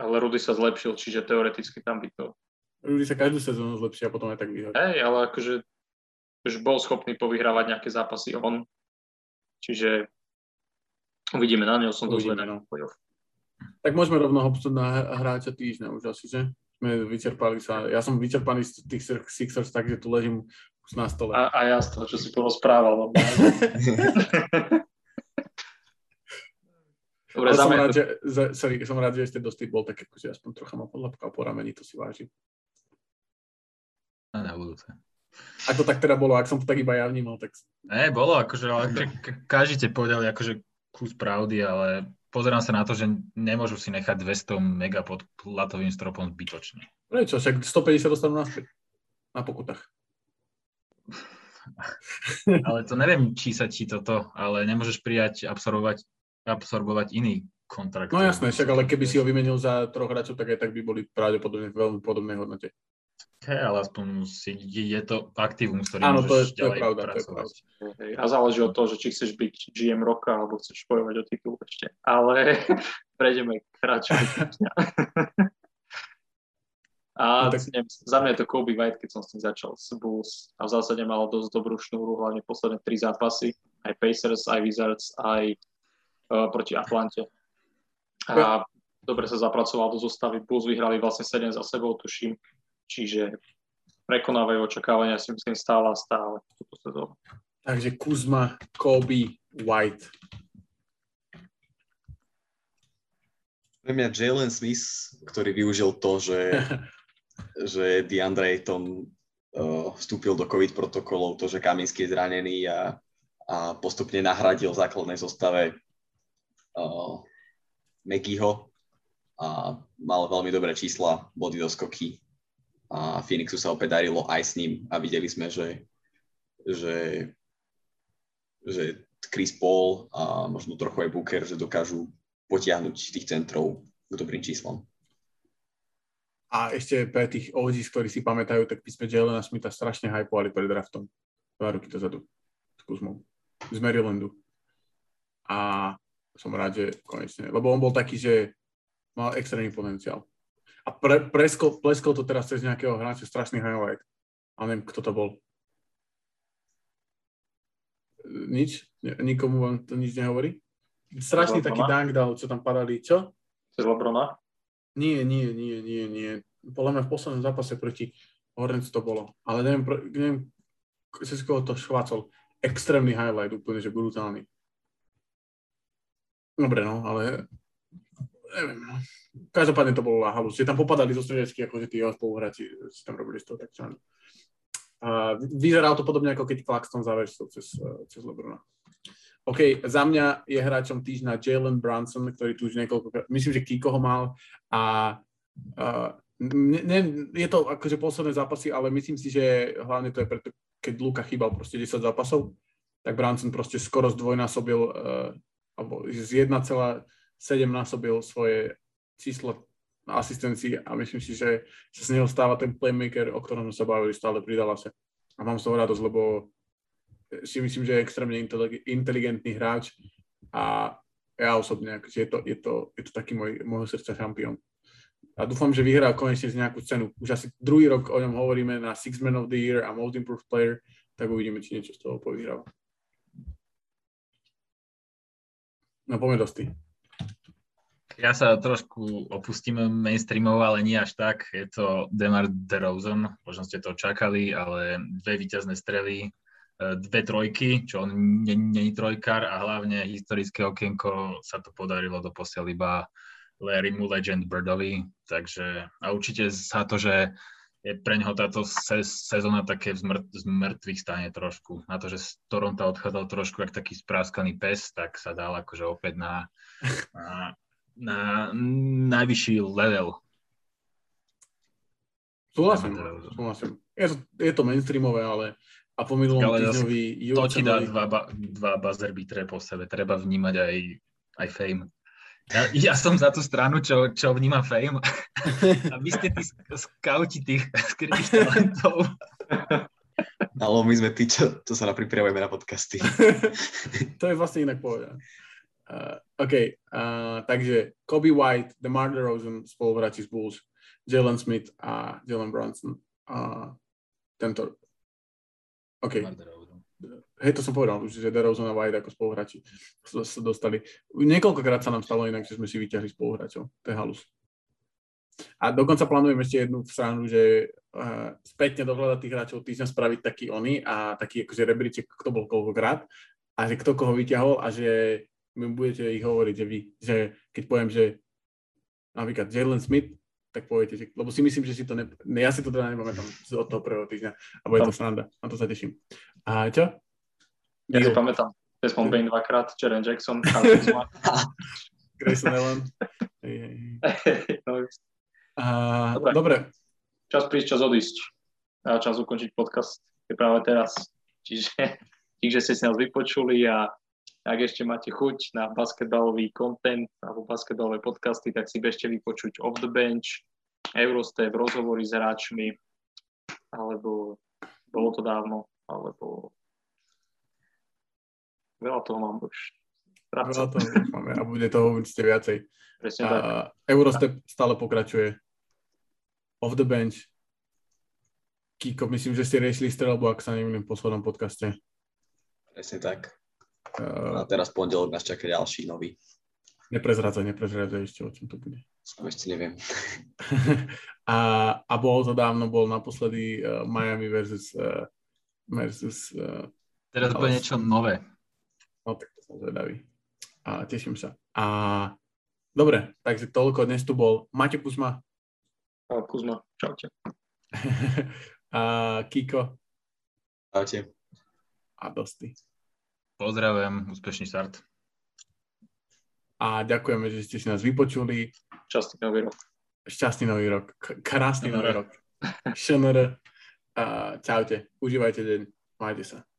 Ale Rudy sa zlepšil, čiže teoreticky tam by to... Rudy sa každú sezónu zlepší a potom aj tak vyhrať. Hej, ale akože už bol schopný povyhrávať nejaké zápasy on. Čiže uvidíme, na neho som to zvedal. Tak môžeme rovno hopsať na hráča týždňa už asi, že? Sme vyčerpali sa. Ja som vyčerpaný z tých Sixers, takže tu ležím už na stole. A, a ja z toho, čo si porozprával. Dobre, som, rád, že, sorry, som rád, že ešte dosť bol tak, akože aspoň trocha ma podlapkal po rameni, to si vážim. A na budúce. Ak to tak teda bolo, ak som to tak iba ja vnímal, tak... Ne, bolo, akože, ale každý te povedal akože kus pravdy, ale pozerám sa na to, že nemôžu si nechať dvesto mega pod platovým stropom zbytočne. No čo, však stopäťdesiat dostanú naspäť na pokutách. Ale to neviem, či sa ti toto, ale nemôžeš prijať, absorbovať, absorbovať iný kontrakt. No jasné, však, ale keby si ho vymenil za troch hráčov, tak aj tak by boli pravdepodobne v veľmi podobnej hodnote. Hej, ale aspoň si, je to aktívum, s ktorým áno, môžeš to je, ďalej to je pravda, pracovať. To je hej, a záleží od toho, že či chceš byť gé em roka, alebo chceš bojovať o titul ešte. Ale prejdeme k hráčovi. A tak... neviem, za mňa je to Kobe White, keď som s tým začal s Bulls a v zásade mal dosť dobrú šnúru, hlavne posledné tri zápasy, aj Pacers, aj Wizards, aj uh, proti Atlante. A dobre sa zapracoval do zostavy, Bulls vyhrali vlastne sedem za sebou, tuším, čiže prekonávajú očakávania, si myslím, stále a stále. Takže Kuzma, Kobe, White. Pre mňa Jalen Smith, ktorý využil to, že... že DeAndre Jordan uh, vstúpil do COVID protokolov, to, že Kaminsky je zranený a, a postupne nahradil v základnej zostave uh, Maggieho a mal veľmi dobré čísla, body do skoky a Phoenixu sa opäť darilo aj s ním a videli sme, že, že, že Chris Paul a možno trochu aj Booker, že dokážu potiahnuť tých centrov k dobrým číslom. A ešte pre tých ó gé, ktorí si pamätajú, tak my sme Jelena Smitha strašne hypovali pred draftom. Dva roky dozadu. S Kuzmou. Z Marylandu. A som rád, že konečne. Lebo on bol taký, že mal extrémny potenciál. A pre, preskol, pleskol to teraz cez nejakého hráča. Strašný highlight. A neviem, kto to bol. Nič? Nikomu vám to nič nehovorí? Strašný taký dunk dal, čo tam padali. Čo? Cez LeBrona? Nie, nie, nie, nie, nie. Podľa mňa v poslednom zápase proti Hornets to bolo. Ale neviem, neviem cez koho to švácol. Extrémny highlight, úplne, že brutálny. Dobre, no, ale neviem. Každopádne to bolo halus. Tam popadali zo stredecky, akože tí jeho spoluhráči si tam robili z toho tak čaň. Vyzeralo to podobne, ako keď Clarkson zaveršil cez, cez LeBrona. OK, za mňa je hráčom týždňa Jalen Brunson, ktorý tu už niekoľkokrát, myslím, že Kiko ho mal a, a ne, ne, je to akože posledné zápasy, ale myslím si, že hlavne to je preto, keď Luka chýbal proste desať zápasov, tak Brunson proste skoro zdvojnásobil, uh, alebo z jeden celá sedem násobil svoje číslo asistencií a myslím si, že sa z neho stáva ten playmaker, o ktorom sa bavili, stále pridala sa. A mám z toho radosť, lebo si myslím, že je extrémne inteligentný hráč a ja osobne, je to, je to, je to taký môj, môjho srdca šampión. A dúfam, že vyhrá konečne z nejakú cenu. Už asi druhý rok o ňom hovoríme na Six Man of the Year a Most Improved Player, tak uvidíme, či niečo z toho povyhráva. No poďme dosti. Ja sa trošku opustím mainstreamov, ale nie až tak. Je to DeMar DeRozan, možno ste to čakali, ale dve víťazné strely, dve trojky, čo on není trojkár a hlavne historické okienko sa to podarilo doposiaľ iba Larrymu Legend Birdovi, takže a určite sa to, že je pre ňoho táto se- sezóna také v zmrt- zmrtvých stane trošku. Na to, že z Toronta odchádzal trošku jak taký spráskaný pes, tak sa dal akože opäť na, na, na najvyšší level. Súhlasím, súhlasím. Je to, je to mainstreamové, ale a po minulom týždňovi... To ti dá dva, ba- dva buzzer beatere po sebe. Treba vnímať aj, aj fame. Ja, ja som za tú stranu, čo, čo vníma fame. A vy ste tí skauti tých skrytých talentov. Ale my sme tí, čo, čo sa napripravujeme na podcasty. To je vlastne inak povedané. Uh, OK, uh, takže Kobe White, DeMar DeRozan, spoluhráči z Bulls, Jalen Smith a Jalen Brunson. Uh, tento... OK. Hej, to som povedal, že DeRozan a White ako spoluhráči sa dostali. Niekoľkokrát sa nám stalo inak, že sme si vyťahli spoluhráčov. To je halus. A dokonca plánujem ešte jednu stranu, že uh, spätne dohľadať tých hráčov týždňa spraviť taký oni a taký akože rebríček, kto bol koľkokrát a že kto koho vyťahol a že my budete ich hovoriť, že vy, že keď poviem, že napríklad Jalen Smith, tak poviete, že, lebo si myslím, že si to ne, ne, ja si to teda nepamätám od toho prvého týždňa a bude to sranda, na to sa teším. A čo? Ja si pamätám, že som Bane dvakrát, Jaren Jackson, Kuzma. Grayson Allen. Dobre. Dobre. Čas prísť, čas odísť. A čas ukončiť podcast je práve teraz. Čiže, čiže ste si nás vypočuli a ak ešte máte chuť na basketbalový content alebo basketbalové podcasty, tak si bežte vypočuť Off the Bench, Eurostep, rozhovory s hráčmi, alebo bolo to dávno, alebo veľa toho mám už. Veľa toho máme a bude toho určite viacej. Presne tak. Eurostep stále pokračuje. Off the Bench. Kiko, myslím, že ste riešili streľbu, ak sa nemýlim, v poslednom podcaste. Presne tak. A teraz pondelok nás čaká ďalší nový. Neprezradzaj, neprezradzaj ešte, o čom to bude. Ešte neviem. a, a bolo to dávno, bol naposledy uh, Miami versus... Uh, versus uh, teraz bude niečo nové. No tak to som zvedavý. A teším sa. A dobre, takže toľko. Dnes tu bol Maťo Kuzma. A Kuzma, čaute. a Kiko. Čaute. A Dosti. Pozdravujem, úspešný start. A ďakujeme, že ste si nás vypočuli. Šťastný nový rok. Šťastný nový rok. Krásny nový rok. ŠNR. Čaute. Užívajte deň. Majte sa.